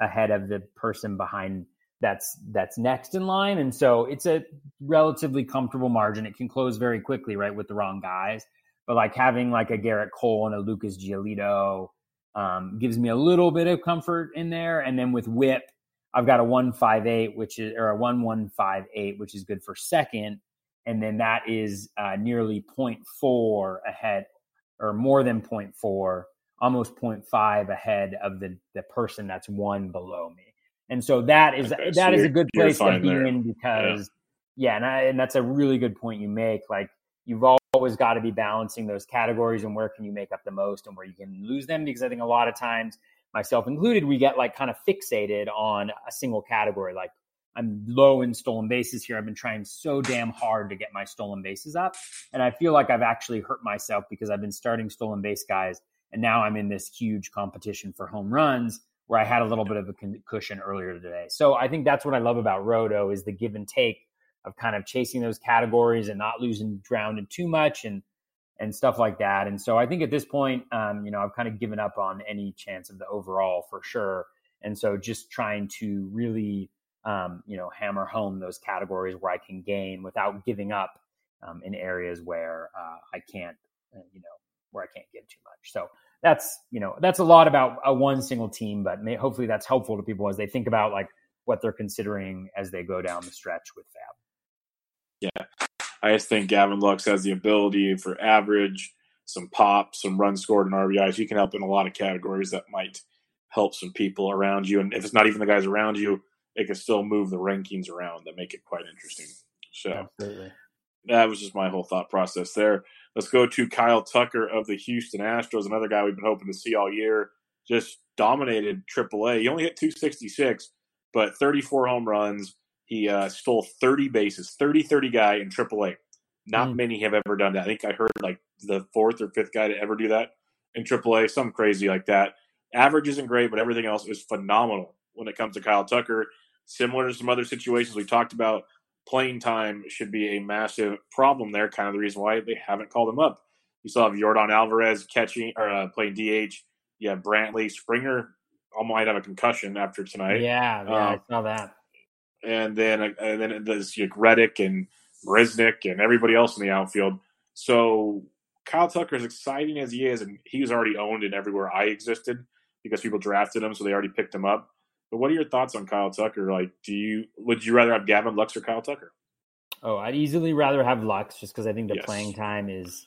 ahead of the person behind that's next in line. And so it's a relatively comfortable margin. It can close very quickly, right, with the wrong guys. But like having like a Garrett Cole and a Lucas Giolito gives me a little bit of comfort in there. And then with WHIP, I've got a 1.58, or a 1.158, which is good for second. And then that is nearly 0.4 ahead, or more than 0.4, almost 0.5 ahead of the person that's one below me. And so that is a good place to be in because, and that's a really good point you make. Like you've always got to be balancing those categories and where can you make up the most and where you can lose them, because I think a lot of times, myself included, we get like kind of fixated on a single category. Like, I'm low in stolen bases here. I've been trying so damn hard to get my stolen bases up. And I feel like I've actually hurt myself because I've been starting stolen base guys. And now I'm in this huge competition for home runs where I had a little bit of a cushion earlier today. So I think that's what I love about Roto is the give and take of kind of chasing those categories and not losing ground in too much and stuff like that. And so I think at this point, you know, I've kind of given up on any chance of the overall for sure. And so just trying to really you know, hammer home those categories where I can gain without giving up in areas where I can't, you know, where I can't give too much. So that's a lot about a one single team, but hopefully that's helpful to people as they think about like what they're considering as they go down the stretch with FAB. Yeah. I just think Gavin Lux has the ability for average, some pop, some runs scored and RBIs. He can help in a lot of categories that might help some people around you. And if it's not even the guys around you, it can still move the rankings around that make it quite interesting. So absolutely. That was just my whole thought process there. Let's go to Kyle Tucker of the Houston Astros, another guy we've been hoping to see all year. Just dominated AAA. He only hit 266, but 34 home runs. He stole 30 bases, 30-30 guy in AAA. Not many have ever done that. I think I heard like the 4th or 5th guy to ever do that in AAA, something crazy like that. Average isn't great, but everything else is phenomenal when it comes to Kyle Tucker. Similar to some other situations we talked about, playing time should be a massive problem there. Kind of the reason why they haven't called him up. You still have Yordan Alvarez catching or playing DH. You have Brantley. Springer might have a concussion after tonight. Yeah, I saw that. And then there's Reddick and Marisnik and everybody else in the outfield. So Kyle Tucker, as exciting as he is, and he was already owned in everywhere I existed because people drafted him, so they already picked him up. But what are your thoughts on Kyle Tucker? Like, would you rather have Gavin Lux or Kyle Tucker? Oh, I'd easily rather have Lux just because I think the playing time is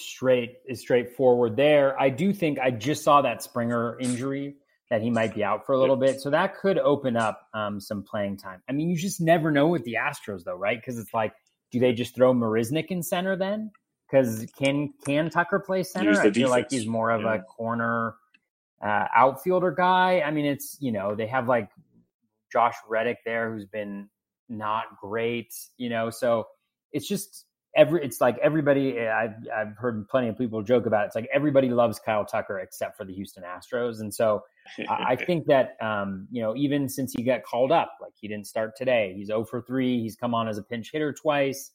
straightforward there. I do think I just saw that Springer injury that he might be out for a little bit, so that could open up some playing time. I mean, you just never know with the Astros, though, right? Because it's like, do they just throw Marisnik in center then? Because can Tucker play center? I feel like he's more of a corner outfielder guy. I mean, it's, you know, they have like Josh Reddick there who's been not great, you know, so it's just it's like everybody, I've heard plenty of people joke about it. It's like everybody loves Kyle Tucker except for the Houston Astros. And so I think that, you know, even since he got called up, like he didn't start today, he's 0 for 3. He's come on as a pinch hitter twice.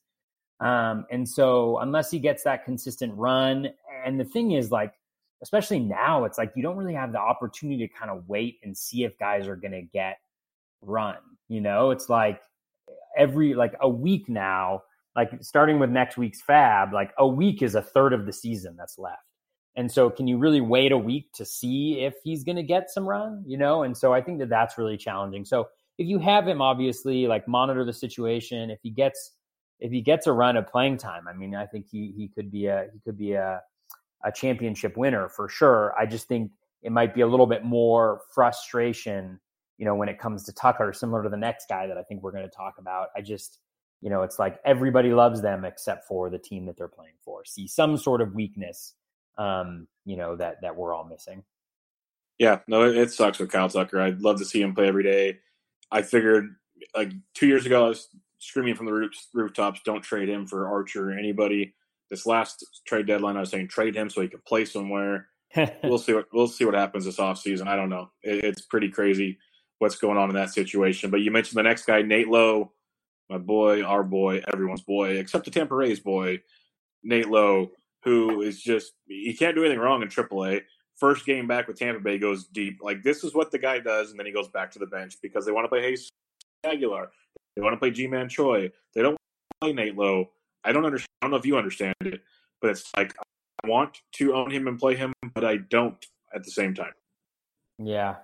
And so unless he gets that consistent run, and the thing is, like, especially now, it's like you don't really have the opportunity to kind of wait and see if guys are going to get run. You know, it's like every, like a week now, like starting with next week's fab, like a week is a third of the season that's left. And so can you really wait a week to see if he's going to get some run, you know? And so I think that that's really challenging. So if you have him, obviously, like, monitor the situation. If he gets a run of playing time, I mean, I think he could be a championship winner for sure. I just think it might be a little bit more frustration, you know, when it comes to Tucker, similar to the next guy that I think we're going to talk about. I just, you know, it's like everybody loves them except for the team that they're playing for. See some sort of weakness, you know, that we're all missing. Yeah, no, it sucks with Kyle Tucker. I'd love to see him play every day. I figured, like, 2 years ago, I was screaming from the rooftops, don't trade him for Archer or anybody. This last trade deadline, I was saying trade him so he can play somewhere. We'll see what happens this offseason. I don't know. It's pretty crazy what's going on in that situation. But you mentioned the next guy, Nate Lowe, my boy, our boy, everyone's boy, except the Tampa Rays boy, Nate Lowe, who is just – he can't do anything wrong in AAA. First game back with Tampa Bay goes deep. Like, this is what the guy does, and then he goes back to the bench because they want to play Hayes Aguilar. They want to play G-Man Choi. They don't want to play Nate Lowe. I don't understand. I don't know if you understand it, but it's like I want to own him and play him, but I don't at the same time. Yeah.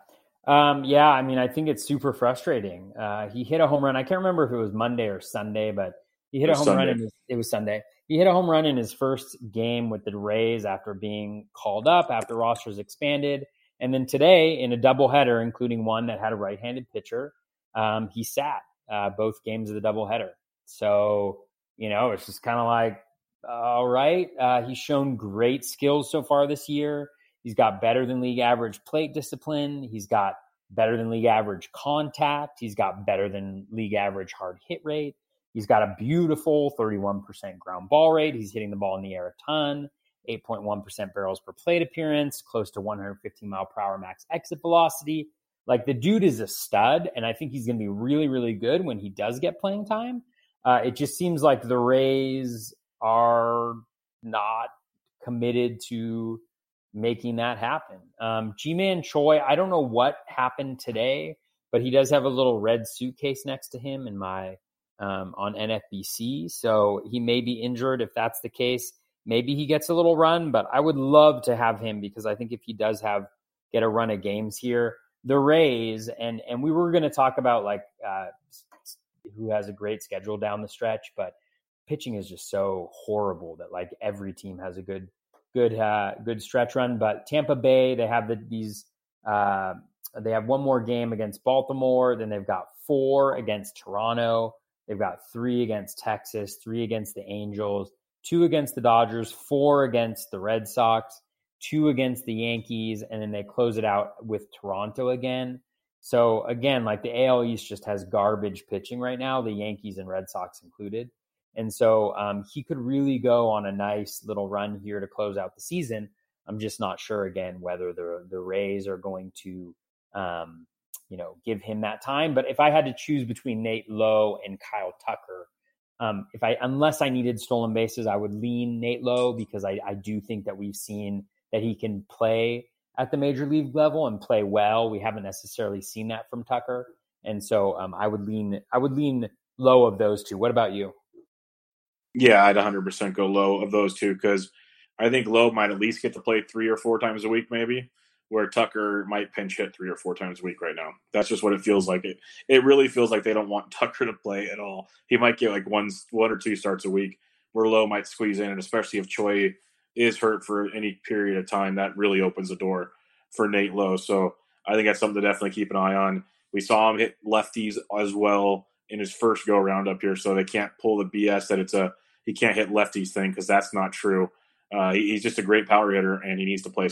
Yeah, I mean, I think it's super frustrating. He hit a home run. I can't remember if it was Monday or Sunday, but he hit a home run. It was Sunday. He hit a home run in his first game with the Rays after being called up, after rosters expanded. And then today in a doubleheader, including one that had a right-handed pitcher, he sat both games of the doubleheader. So, you know, it's just kind of like, all right, he's shown great skills so far this year. He's got better than league average plate discipline. He's got better than league average contact. He's got better than league average hard hit rate. He's got a beautiful 31% ground ball rate. He's hitting the ball in the air a ton, 8.1% barrels per plate appearance, close to 115 mile per hour max exit velocity. Like, the dude is a stud, and I think he's going to be really, really good when he does get playing time. It just seems like the Rays are not committed to making that happen. G-Man Choi, I don't know what happened today, but he does have a little red suitcase next to him in my on NFBC, so he may be injured. If that's the case, maybe he gets a little run, but I would love to have him because I think if he does get a run of games here, the Rays, and we were going to talk about like who has a great schedule down the stretch, but pitching is just so horrible that like every team has a good stretch run. But Tampa Bay, they have they have one more game against Baltimore. Then they've got 4 against Toronto. They've got 3 against Texas, 3 against the Angels, 2 against the Dodgers, 4 against the Red Sox, 2 against the Yankees. And then they close it out with Toronto again. So again, like the AL East just has garbage pitching right now, the Yankees and Red Sox included. And so he could really go on a nice little run here to close out the season. I'm just not sure, again, whether the Rays are going to, you know, give him that time. But if I had to choose between Nate Lowe and Kyle Tucker, unless I needed stolen bases, I would lean Nate Lowe because I do think that we've seen that he can play at the major league level and play well. We haven't necessarily seen that from Tucker. And so I would lean Lowe of those two. What about you? Yeah, I'd 100% go Low of those two because I think Low might at least get to play 3 or 4 times a week maybe, where Tucker might pinch hit 3 or 4 times a week right now. That's just what it feels like. It really feels like they don't want Tucker to play at all. He might get like one or two starts a week where Low might squeeze in, and especially if Choi is hurt for any period of time, that really opens the door for Nate Low. So I think that's something to definitely keep an eye on. We saw him hit lefties as well in his first go-around up here, so they can't pull the BS that it's a he can't hit lefties thing, because that's not true. He's just a great power hitter, and he needs to play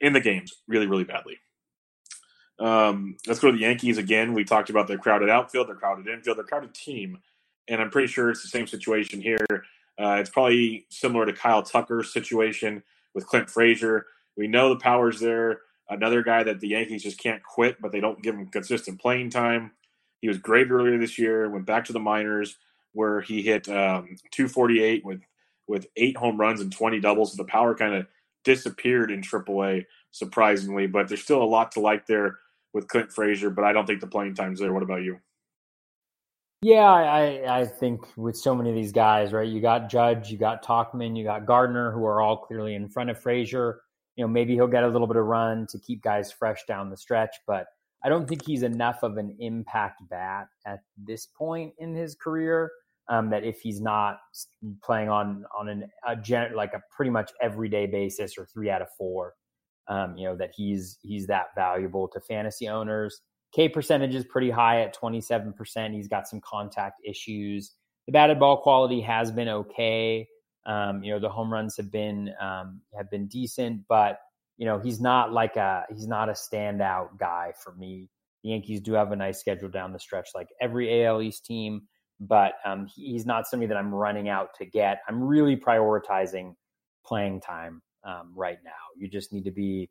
in the games really, really badly. Let's go to the Yankees again. We talked about their crowded outfield, their crowded infield, their crowded team, and I'm pretty sure it's the same situation here. It's probably similar to Kyle Tucker's situation with Clint Frazier. We know the power's there. Another guy that the Yankees just can't quit, but they don't give him consistent playing time. He was great earlier this year, went back to the minors, where he hit 248 with 8 home runs and 20 doubles. So the power kind of disappeared in AAA, surprisingly, but there's still a lot to like there with Clint Frazier, but I don't think the playing time's there. What about you? Yeah, I think with so many of these guys, right, you got Judge, you got Tauchman, you got Gardner, who are all clearly in front of Frazier. You know, maybe he'll get a little bit of run to keep guys fresh down the stretch, but I don't think he's enough of an impact bat at this point in his career that if he's not playing on a pretty much everyday basis or 3 out of 4, that he's that valuable to fantasy owners. K percentage is pretty high at 27%. He's got some contact issues. The batted ball quality has been okay. The home runs have been decent, but he's not a standout guy for me. The Yankees do have a nice schedule down the stretch, like every AL East team, but he's not somebody that I'm running out to get. I'm really prioritizing playing time right now. You just need to be,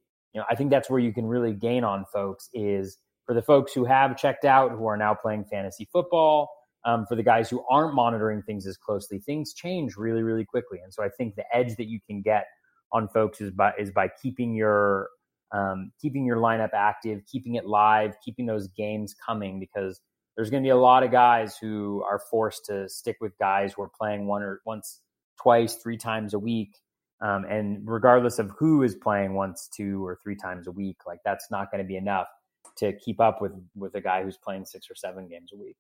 I think that's where you can really gain on folks, is for the folks who have checked out, who are now playing fantasy football. For the guys who aren't monitoring things as closely, things change really, really quickly. And so I think the edge that you can get on folks is by keeping your lineup active, keeping it live, keeping those games coming, because there's going to be a lot of guys who are forced to stick with guys who are playing once, twice, 3 times a week. And regardless of who is playing once, 2 or 3 times a week, like that's not going to be enough to keep up with a guy who's playing 6 or 7 games a week.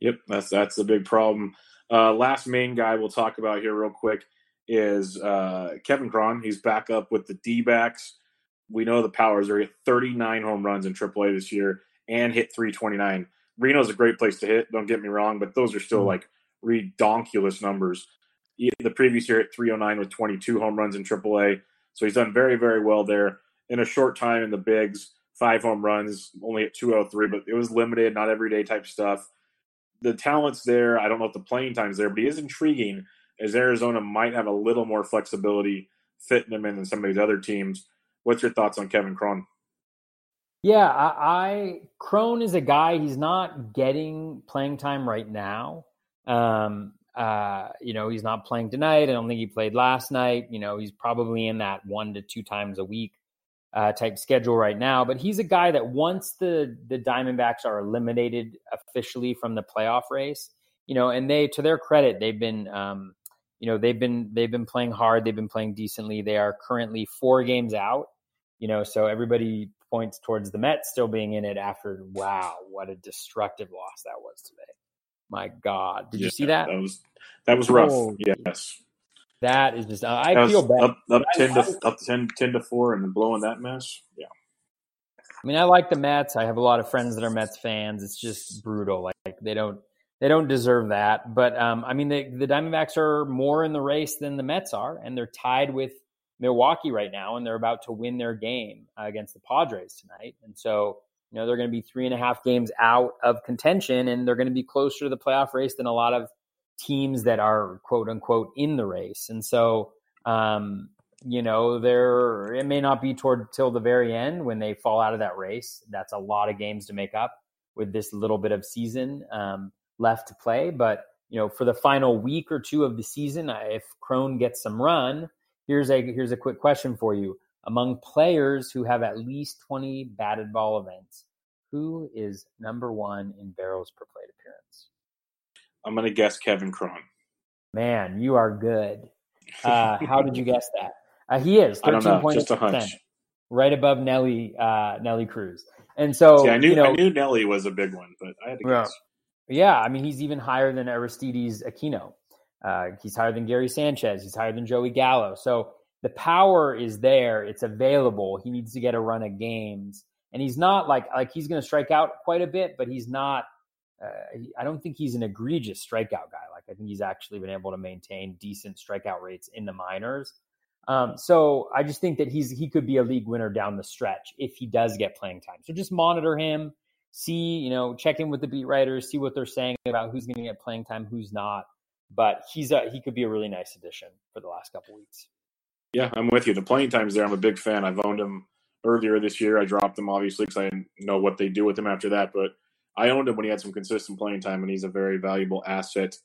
Yep, that's a big problem. Last main guy we'll talk about here real quick is Kevin Cron. He's back up with the D-backs. We know the powers are at 39 home runs in AAA this year and hit 329. Reno's a great place to hit, don't get me wrong, but those are still like redonkulous numbers. The previous year at 309 with 22 home runs in AAA. So he's done very, very well there. In a short time in the bigs, 5 home runs, only at 203, but it was limited, not everyday type stuff. The talent's there. I don't know if the playing time's there, but he is intriguing, as Arizona might have a little more flexibility fitting him in than some of these other teams. What's your thoughts on Kevin Cron? Yeah, Cron is a guy, he's not getting playing time right now. He's not playing tonight. I don't think he played last night. He's probably in that 1 to 2 times a week type schedule right now, but he's a guy that once the Diamondbacks are eliminated officially from the playoff race, and they, to their credit, they've been playing hard. They've been playing decently. They are currently 4 games out, so everybody points towards the Mets still being in it after, wow, what a destructive loss that was today. My God. Did you see that? That was rough. Oh, yes. That is just, I feel bad. Up 10 to 4 and blowing that mess. Yeah. I mean, I like the Mets. I have a lot of friends that are Mets fans. It's just brutal. Like they don't deserve that. But the Diamondbacks are more in the race than the Mets are, and they're tied with Milwaukee right now, and they're about to win their game against the Padres tonight. And so, they're going to be 3.5 games out of contention, and they're going to be closer to the playoff race than a lot of teams that are quote unquote in the race. And so, it may not be till the very end when they fall out of that race. That's a lot of games to make up with this little bit of season left to play. But, for the final week or 2 of the season, if Cron gets some run, here's a quick question for you. Among players who have at least 20 batted ball events, who is number 1 in barrels per plate appearance? I'm going to guess Kevin Cron. Man, you are good. How did you guess that? He is 13.8%. I don't know, just a hunch. Right above Nelly Cruz. And so, see, I knew Nelly was a big one, but I had to guess. Yeah, I mean, he's even higher than Aristides Aquino. He's higher than Gary Sanchez. He's higher than Joey Gallo. So the power is there. It's available. He needs to get a run of games. And he's not like he's going to strike out quite a bit, but he's not, I don't think he's an egregious strikeout guy. Like back. I think he's actually been able to maintain decent strikeout rates in the minors. So I just think that he could be a league winner down the stretch if he does get playing time. So just monitor him, see, check in with the beat writers, see what they're saying about who's going to get playing time, who's not. But he could be a really nice addition for the last couple weeks. Yeah, I'm with you. The playing time's there. I'm a big fan. I've owned him earlier this year. I dropped him, obviously, because I didn't know what they do with him after that. But I owned him when he had some consistent playing time, and he's a very valuable asset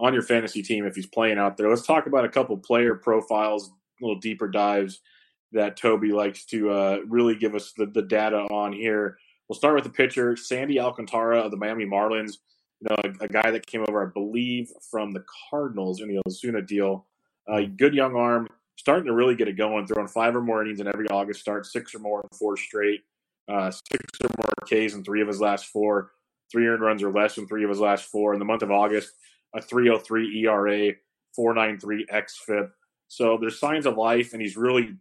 on your fantasy team if he's playing out there. Let's talk about a couple player profiles, little deeper dives that Toby likes to really give us the data on here. We'll start with the pitcher, Sandy Alcantara of the Miami Marlins. A guy that came over, I believe, from the Cardinals in the Osuna deal. Good young arm, starting to really get it going, throwing 5 or more innings in every August start, 6 or more in 4 straight, 6 or more Ks in 3 of his last 4, 3 earned runs or less in 3 of his last 4. In the month of August, a 3.03 ERA, 4.93 xFIP. So there's signs of life, and he's really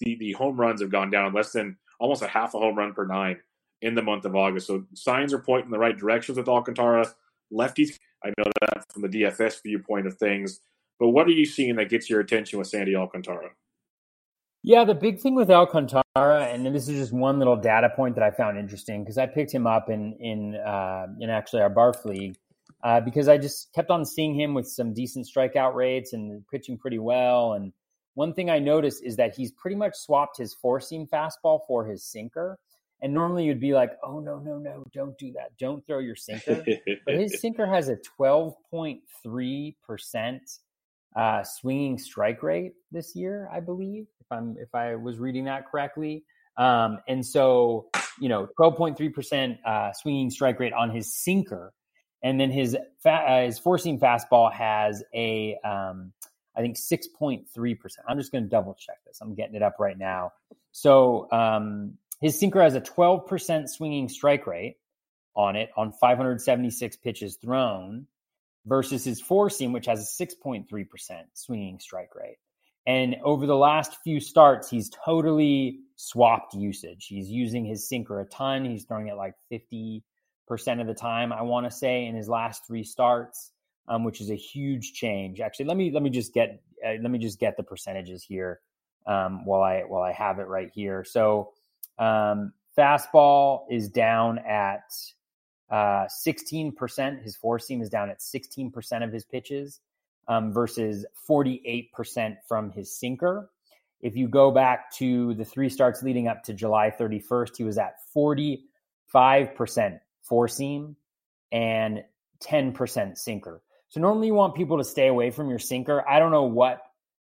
the home runs have gone down less than almost a half a home run per 9 in the month of August. So signs are pointing in the right directions with Alcantara. Lefties, I know that from the DFS viewpoint of things. But what are you seeing that gets your attention with Sandy Alcantara? Yeah, the big thing with Alcantara, and this is just one little data point that I found interesting because I picked him up in actually our Barf League because I just kept on seeing him with some decent strikeout rates and pitching pretty well. And one thing I noticed is that he's pretty much swapped his four-seam fastball for his sinker. And normally you'd be like, oh, no, don't do that. Don't throw your sinker. But his sinker has a 12.3% swinging strike rate this year, I believe, if I was reading that correctly. And so, 12.3% swinging strike rate on his sinker. And then his four-seam fastball has a, I think, 6.3%. I'm just going to double check this. I'm getting it up right now. So, his sinker has a 12% swinging strike rate on it on 576 pitches thrown versus his four-seam, which has a 6.3% swinging strike rate. And over the last few starts, he's totally swapped usage. He's using his sinker a ton. He's throwing it like 50% of the time, I want to say, in his last 3 starts, which is a huge change. Actually, let me just get the percentages here while I have it right here. So. Fastball is down at 16%. His four seam is down at 16% of his pitches versus 48% from his sinker. If you go back to the 3 starts leading up to July 31st, he was at 45% four seam and 10% sinker. So normally you want people to stay away from your sinker. I don't know what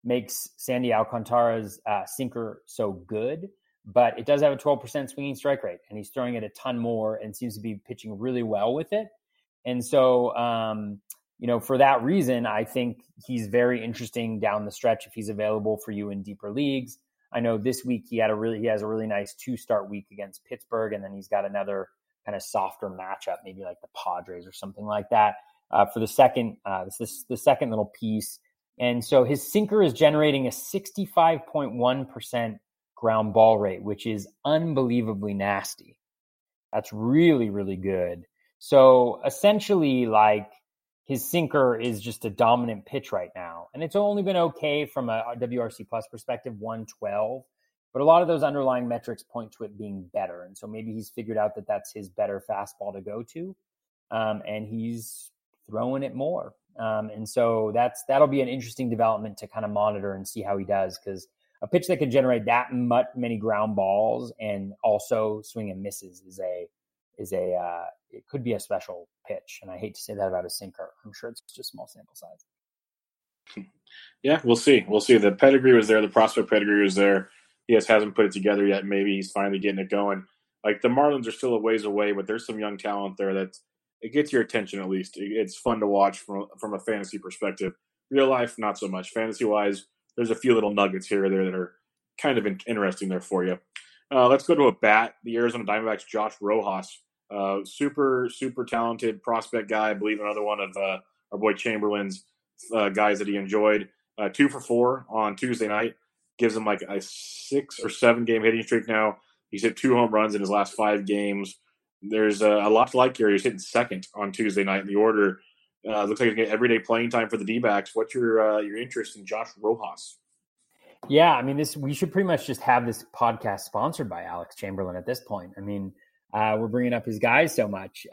makes Sandy Alcantara's sinker so good. But it does have a 12% swinging strike rate, and he's throwing it a ton more and seems to be pitching really well with it. And so, for that reason, I think he's very interesting down the stretch if he's available for you in deeper leagues. I know this week he has a really nice 2-start week against Pittsburgh, and then he's got another kind of softer matchup, maybe like the Padres or something like that for the second. This is the second little piece, and so his sinker is generating a 65.1%. ground ball rate, which is unbelievably nasty. That's really, really good. So essentially, like, his sinker is just a dominant pitch right now. And it's only been okay from a WRC plus perspective, 112. But a lot of those underlying metrics point to it being better. And so maybe he's figured out that that's his better fastball to go to. And he's throwing it more. And so that'll be an interesting development to kind of monitor and see how he does, because a pitch that can generate that much many ground balls and also swing and misses is it could be a special pitch. And I hate to say that about a sinker. I'm sure it's just small sample size. Yeah, we'll see. The pedigree was there. The prospect pedigree was there. He just hasn't put it together yet. Maybe he's finally getting it going. Like, the Marlins are still a ways away, but there's some young talent there that it gets your attention at least. It's fun to watch from a fantasy perspective. Real life, not so much. Fantasy-wise, there's a few little nuggets here or there that are kind of interesting there for you. Let's go to a bat. The Arizona Diamondbacks, Josh Rojas, super, super talented prospect guy. I believe another one of our boy Chamberlain's guys that he enjoyed. 2 for 4 on Tuesday night. Gives him like a 6 or 7 game hitting streak now. He's hit 2 home runs in his last 5 games. There's a lot to like here. He's hitting second on Tuesday night in the order. Looks like he's going to get everyday playing time for the D-backs. What's your interest in Josh Rojas? Yeah, I mean, we should pretty much just have this podcast sponsored by Alex Chamberlain at this point. I mean, we're bringing up his guys so much.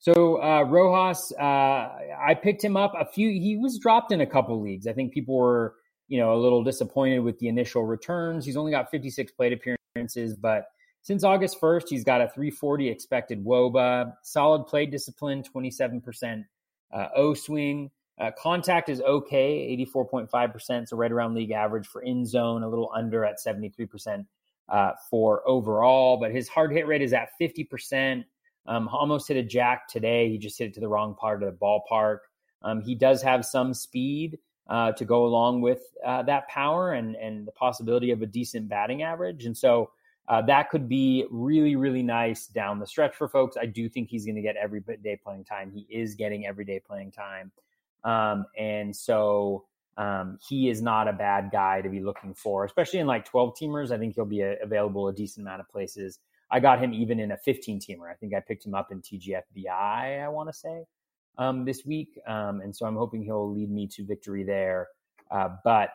So Rojas, I picked him up he was dropped in a couple leagues. I think people were, a little disappointed with the initial returns. He's only got 56 plate appearances, but since August 1st, he's got a 340 expected WOBA, solid play discipline, 27% O swing. Contact is okay, 84.5%, so right around league average for in zone, a little under at 73% for overall. But his hard hit rate is at 50%. Almost hit a jack today. He just hit it to the wrong part of the ballpark. He does have some speed to go along with that power and the possibility of a decent batting average. And so that could be really, really nice down the stretch for folks. I do think he's going to get everyday playing time. He is getting everyday playing time. And so he is not a bad guy to be looking for, especially in like 12-teamers. I think he'll be available a decent amount of places. I got him even in a 15-teamer. I think I picked him up in TGFBI, I want to say, this week. And so I'm hoping he'll lead me to victory there. But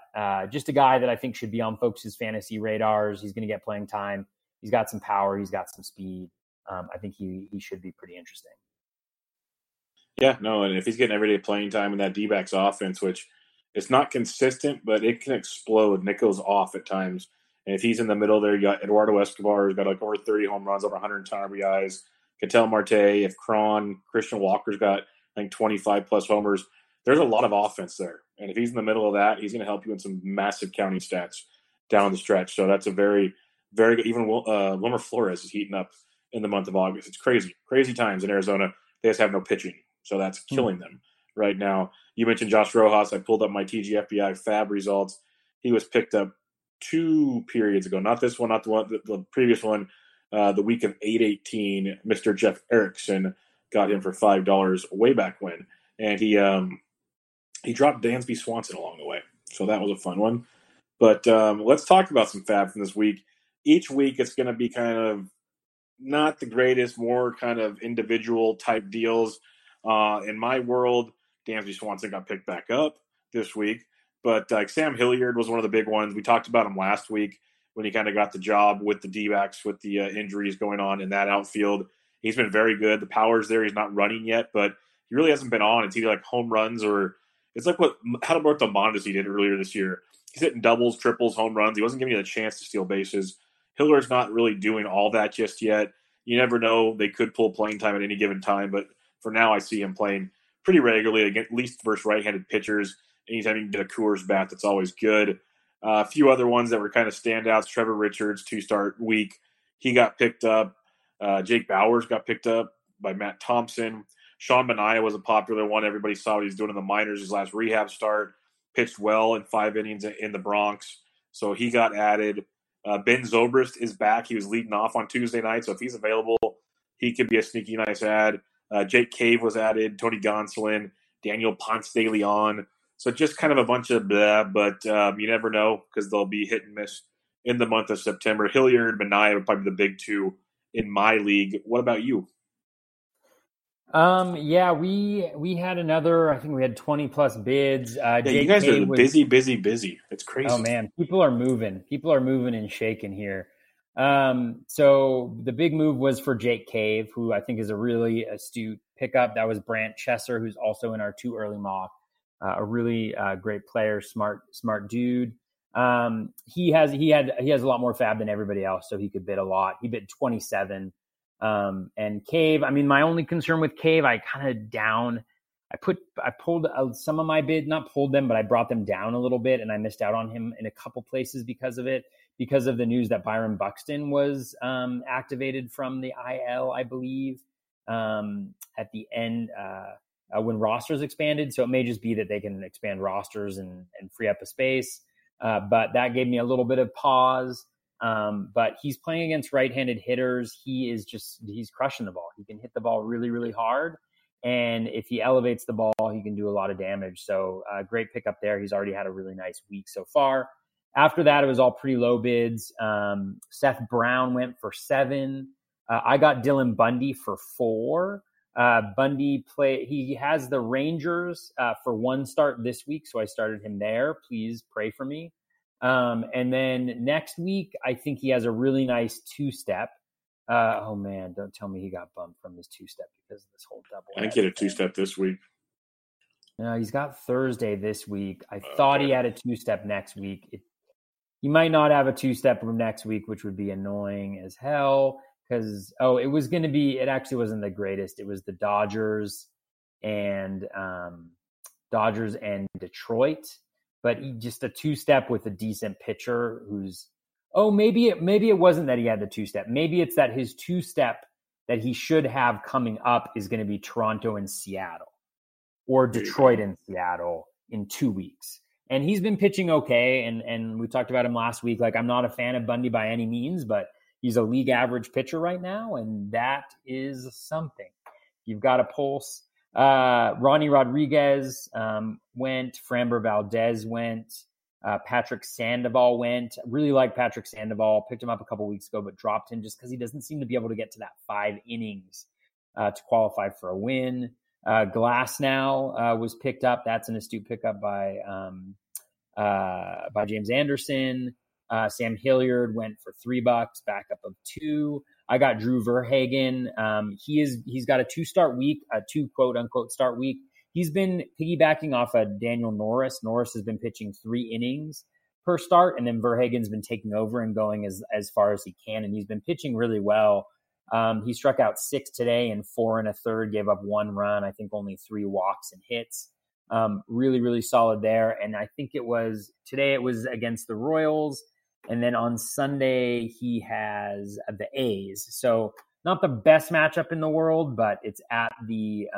just a guy that I think should be on folks' fantasy radars. He's going to get playing time. He's got some power. He's got some speed. I think he should be pretty interesting. Yeah, no, and if he's getting everyday playing time in that D-backs offense, which it's not consistent, but it can explode. Nichols off at times. And if he's in the middle there, you got Eduardo Escobar, who's got like over 30 home runs, over 110 RBIs. Ketel Marte, if Cron, Christian Walker's got, I think, 25-plus homers. There's a lot of offense there. And if he's in the middle of that, he's going to help you in some massive counting stats down the stretch. So that's a very, very good – even Wilmer Flores is heating up in the month of August. It's crazy. Crazy times in Arizona. They just have no pitching. So that's killing them right now. You mentioned Josh Rojas. I pulled up my TGFBI FAB results. He was picked up 2 periods ago. Not this one, not the one, the previous one. The week of 8/18, Mr. Jeff Erickson got him for $5 way back when. And he dropped Dansby Swanson along the way. So that was a fun one. But let's talk about some FAB from this week. Each week it's going to be kind of not the greatest, more kind of individual type deals. In my world, Dansby Swanson got picked back up this week. But Sam Hilliard was one of the big ones. We talked about him last week when he kind of got the job with the D-backs, with the injuries going on in that outfield. He's been very good. The power's there. He's not running yet, but he really hasn't been on. It's either like home runs or it's like what Adalberto Mondesi did earlier this year. He's hitting doubles, triples, home runs. He wasn't giving you the chance to steal bases. Hilliard's not really doing all that just yet. You never know. They could pull playing time at any given time, but for now, I see him playing pretty regularly, against, at least versus right-handed pitchers. Anytime you can get a Coors bat, that's always good. A few other ones that were kind of standouts. Trevor Richards, 2-start week. He got picked up. Jake Bauers got picked up by Matt Thompson. Sean Manaea was a popular one. Everybody saw what he's doing in the minors. His last rehab start. Pitched well in 5 innings in the Bronx. So he got added. Ben Zobrist is back. He was leading off on Tuesday night. So if he's available, he could be a sneaky nice add. Jake Cave was added, Tony Gonsolin, Daniel Ponce de Leon. So just kind of a bunch of blah, but you never know because they'll be hit and miss in the month of September. Hilliard and Manaea would probably be the big two in my league. What about you? Yeah, we had another, I think we had 20-plus bids. Yeah, you guys are busy. It's crazy. Oh, man, people are moving. People are moving and shaking here. So the big move was for Jake Cave, who I think is a really astute pickup. That was Brant Chesser, who's also in our too early mock, a really great player, smart dude. He has a lot more FAB than everybody else, so he could bid a lot. He bid 27. And Cave, I mean, my only concern with Cave, I pulled some of my bid, not pulled them, but I brought them down a little bit, and I missed out on him in a couple places because of it. Because of the news that Byron Buxton was activated from the IL, I believe, at the end when rosters expanded. So it may just be that they can expand rosters and free up a space. But that gave me a little bit of pause. But he's playing against right-handed hitters. He's crushing the ball. He can hit the ball really, really hard. And if he elevates the ball, he can do a lot of damage. So great pickup there. He's already had a really nice week so far. After that, it was all pretty low bids. Seth Brown went for 7. I got Dylan Bundy for 4. Bundy play. He has the Rangers for one start this week, so I started him there. Please pray for me. And then next week, I think he has a really nice two-step. Oh man, don't tell me he got bumped from his two-step because of this whole double. I think he had a two-step this week. No, he's got Thursday this week. I thought he had a two-step next week. He might not have a two-step from next week, which would be annoying as hell. Because, it was going to be – it actually wasn't the greatest. It was the Dodgers and Detroit. But just a two-step with a decent pitcher who's – maybe it wasn't that he had the two-step. Maybe it's that his two-step that he should have coming up is going to be Toronto and Seattle or Detroit and Seattle in 2 weeks. And he's been pitching okay, and we talked about him last week. Like, I'm not a fan of Bundy by any means, but – he's a league average pitcher right now, and that is something. You've got a pulse. Ronnie Rodriguez went. Framber Valdez went. Patrick Sandoval went. Really like Patrick Sandoval. Picked him up a couple weeks ago, but dropped him just because he doesn't seem to be able to get to that 5 innings to qualify for a win. Glasnow was picked up. That's an astute pickup by James Anderson. Sam Hilliard went for $3, back up of $2. I got Drew Verhagen. He's got a two quote unquote start week. He's been piggybacking off of Daniel Norris. Norris has been pitching 3 innings per start, and then Verhagen's been taking over and going as far as he can, and he's been pitching really well. He struck out 6 today and 4 1/3, gave up 1 run, I think only 3 walks and hits. Really, really solid there. And I think today it was against the Royals. And then on Sunday, he has the A's. So not the best matchup in the world, but it's at the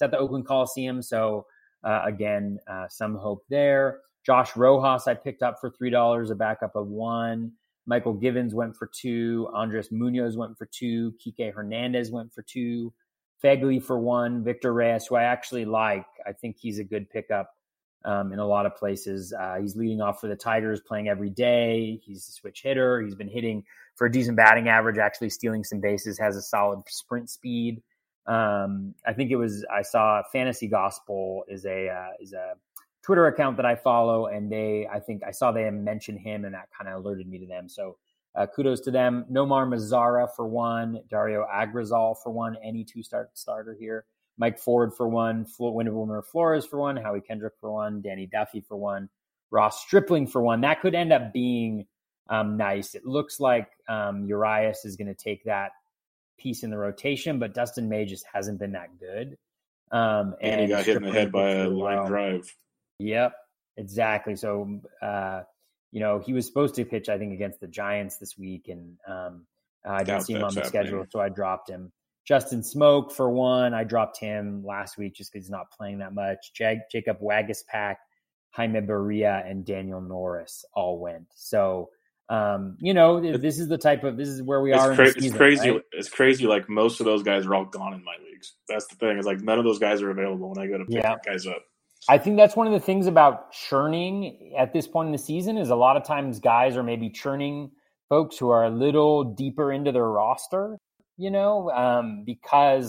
Oakland Coliseum. So again, some hope there. Josh Rojas, I picked up for $3, a backup of 1. Michael Givens went for 2. Andres Munoz went for 2. Kike Hernandez went for 2. Fegley for 1. Victor Reyes, who I actually like. I think he's a good pickup. In a lot of places, he's leading off for the Tigers, playing every day. He's a switch hitter. He's been hitting for a decent batting average, actually stealing some bases, has a solid sprint speed. I saw Fantasy Gospel is a Twitter account that I follow, and I saw they mention him, and that kind of alerted me to them. So kudos to them. Nomar Mazara for 1, Dario Agrizal for 1, any starter here. Mike Ford for 1, Wilmer Flores for 1, Howie Kendrick for 1, Danny Duffy for 1, Ross Stripling for 1. That could end up being nice. It looks like Urias is going to take that piece in the rotation, but Dustin May just hasn't been that good. And he got Stripling hit in the head by a line drive. Yep, exactly. So, he was supposed to pitch, I think, against the Giants this week, and I didn't see him on the schedule, so I dropped him. Justin Smoke for 1. I dropped him last week just because he's not playing that much. Jacob Wagespack, Jaime Barria, and Daniel Norris all went. So, this is where we are. In the season, crazy. Right? It's crazy. Like, most of those guys are all gone in my leagues. That's the thing. It's like none of those guys are available when I go to pick guys up. I think that's one of the things about churning at this point in the season is a lot of times guys are maybe churning folks who are a little deeper into their roster. Because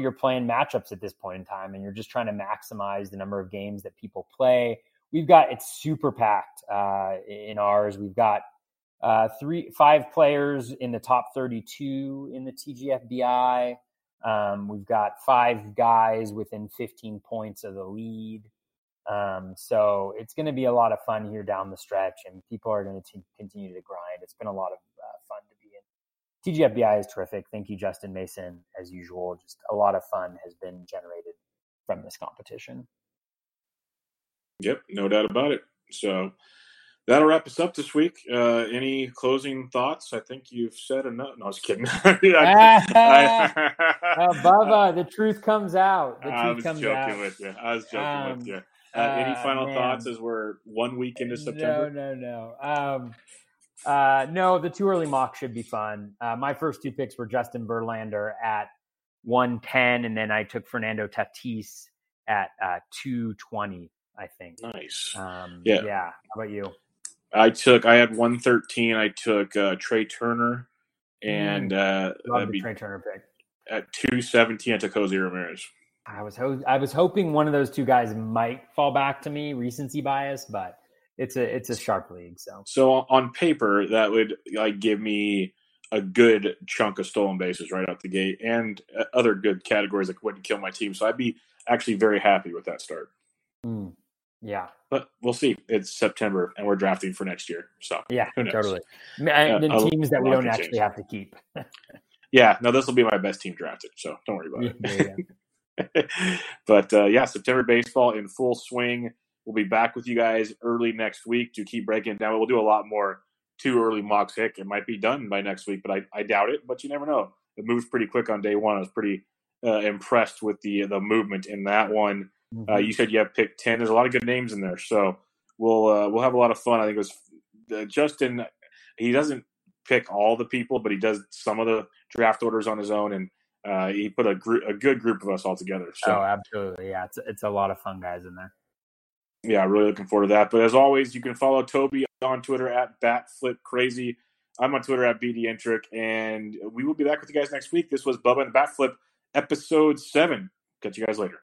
you're playing matchups at this point in time, and you're just trying to maximize the number of games that people play. It's super packed in ours. We've got 5 players in the top 32 in the TGFBI. We've got 5 guys within 15 points of the lead. So it's going to be a lot of fun here down the stretch, and people are going to continue to grind. It's been a lot of fun to be in. TGFBI is terrific. Thank you, Justin Mason, as usual. Just a lot of fun has been generated from this competition. Yep, no doubt about it. So that'll wrap us up this week. Any closing thoughts? I think you've said enough. No, I was kidding. Bubba, the truth comes out. I was joking with you. Any final thoughts as we're 1 week into September? No. No, the too early mock should be fun. My first 2 picks were Justin Verlander at 110, and then I took Fernando Tatis at 220, I think. Nice. Yeah. How about you? I had 113. I took Trey Turner, and that'd be Trey Turner pick. at 217 I took Jose Ramirez. I was hoping one of those two guys might fall back to me, recency bias, but it's a sharp league. So on paper, that would like give me a good chunk of stolen bases right out the gate and other good categories that wouldn't kill my team. So I'd be actually very happy with that start. Yeah. But we'll see. It's September and we're drafting for next year. So yeah, who knows? Totally. And then teams that we don't actually have to keep. Yeah. No, this will be my best team drafted. So don't worry about it. Yeah. But yeah, September baseball in full swing. We'll be back with you guys early next week to keep breaking it down. We'll do a lot more too early mocks. It might be done by next week, but I doubt it. But you never know. It moves pretty quick on day one. I was pretty impressed with the movement in that one. Mm-hmm. You said you have pick 10. There's a lot of good names in there, so we'll have a lot of fun. I think it was Justin. He doesn't pick all the people, but he does some of the draft orders on his own and. He put a good group of us all together. So. Oh, absolutely. Yeah, it's a lot of fun guys in there. Yeah, really looking forward to that. But as always, you can follow Toby on Twitter at Batflip Crazy. I'm on Twitter at BDentric. And we will be back with you guys next week. This was Bubba and the Batflip, episode 7. Catch you guys later.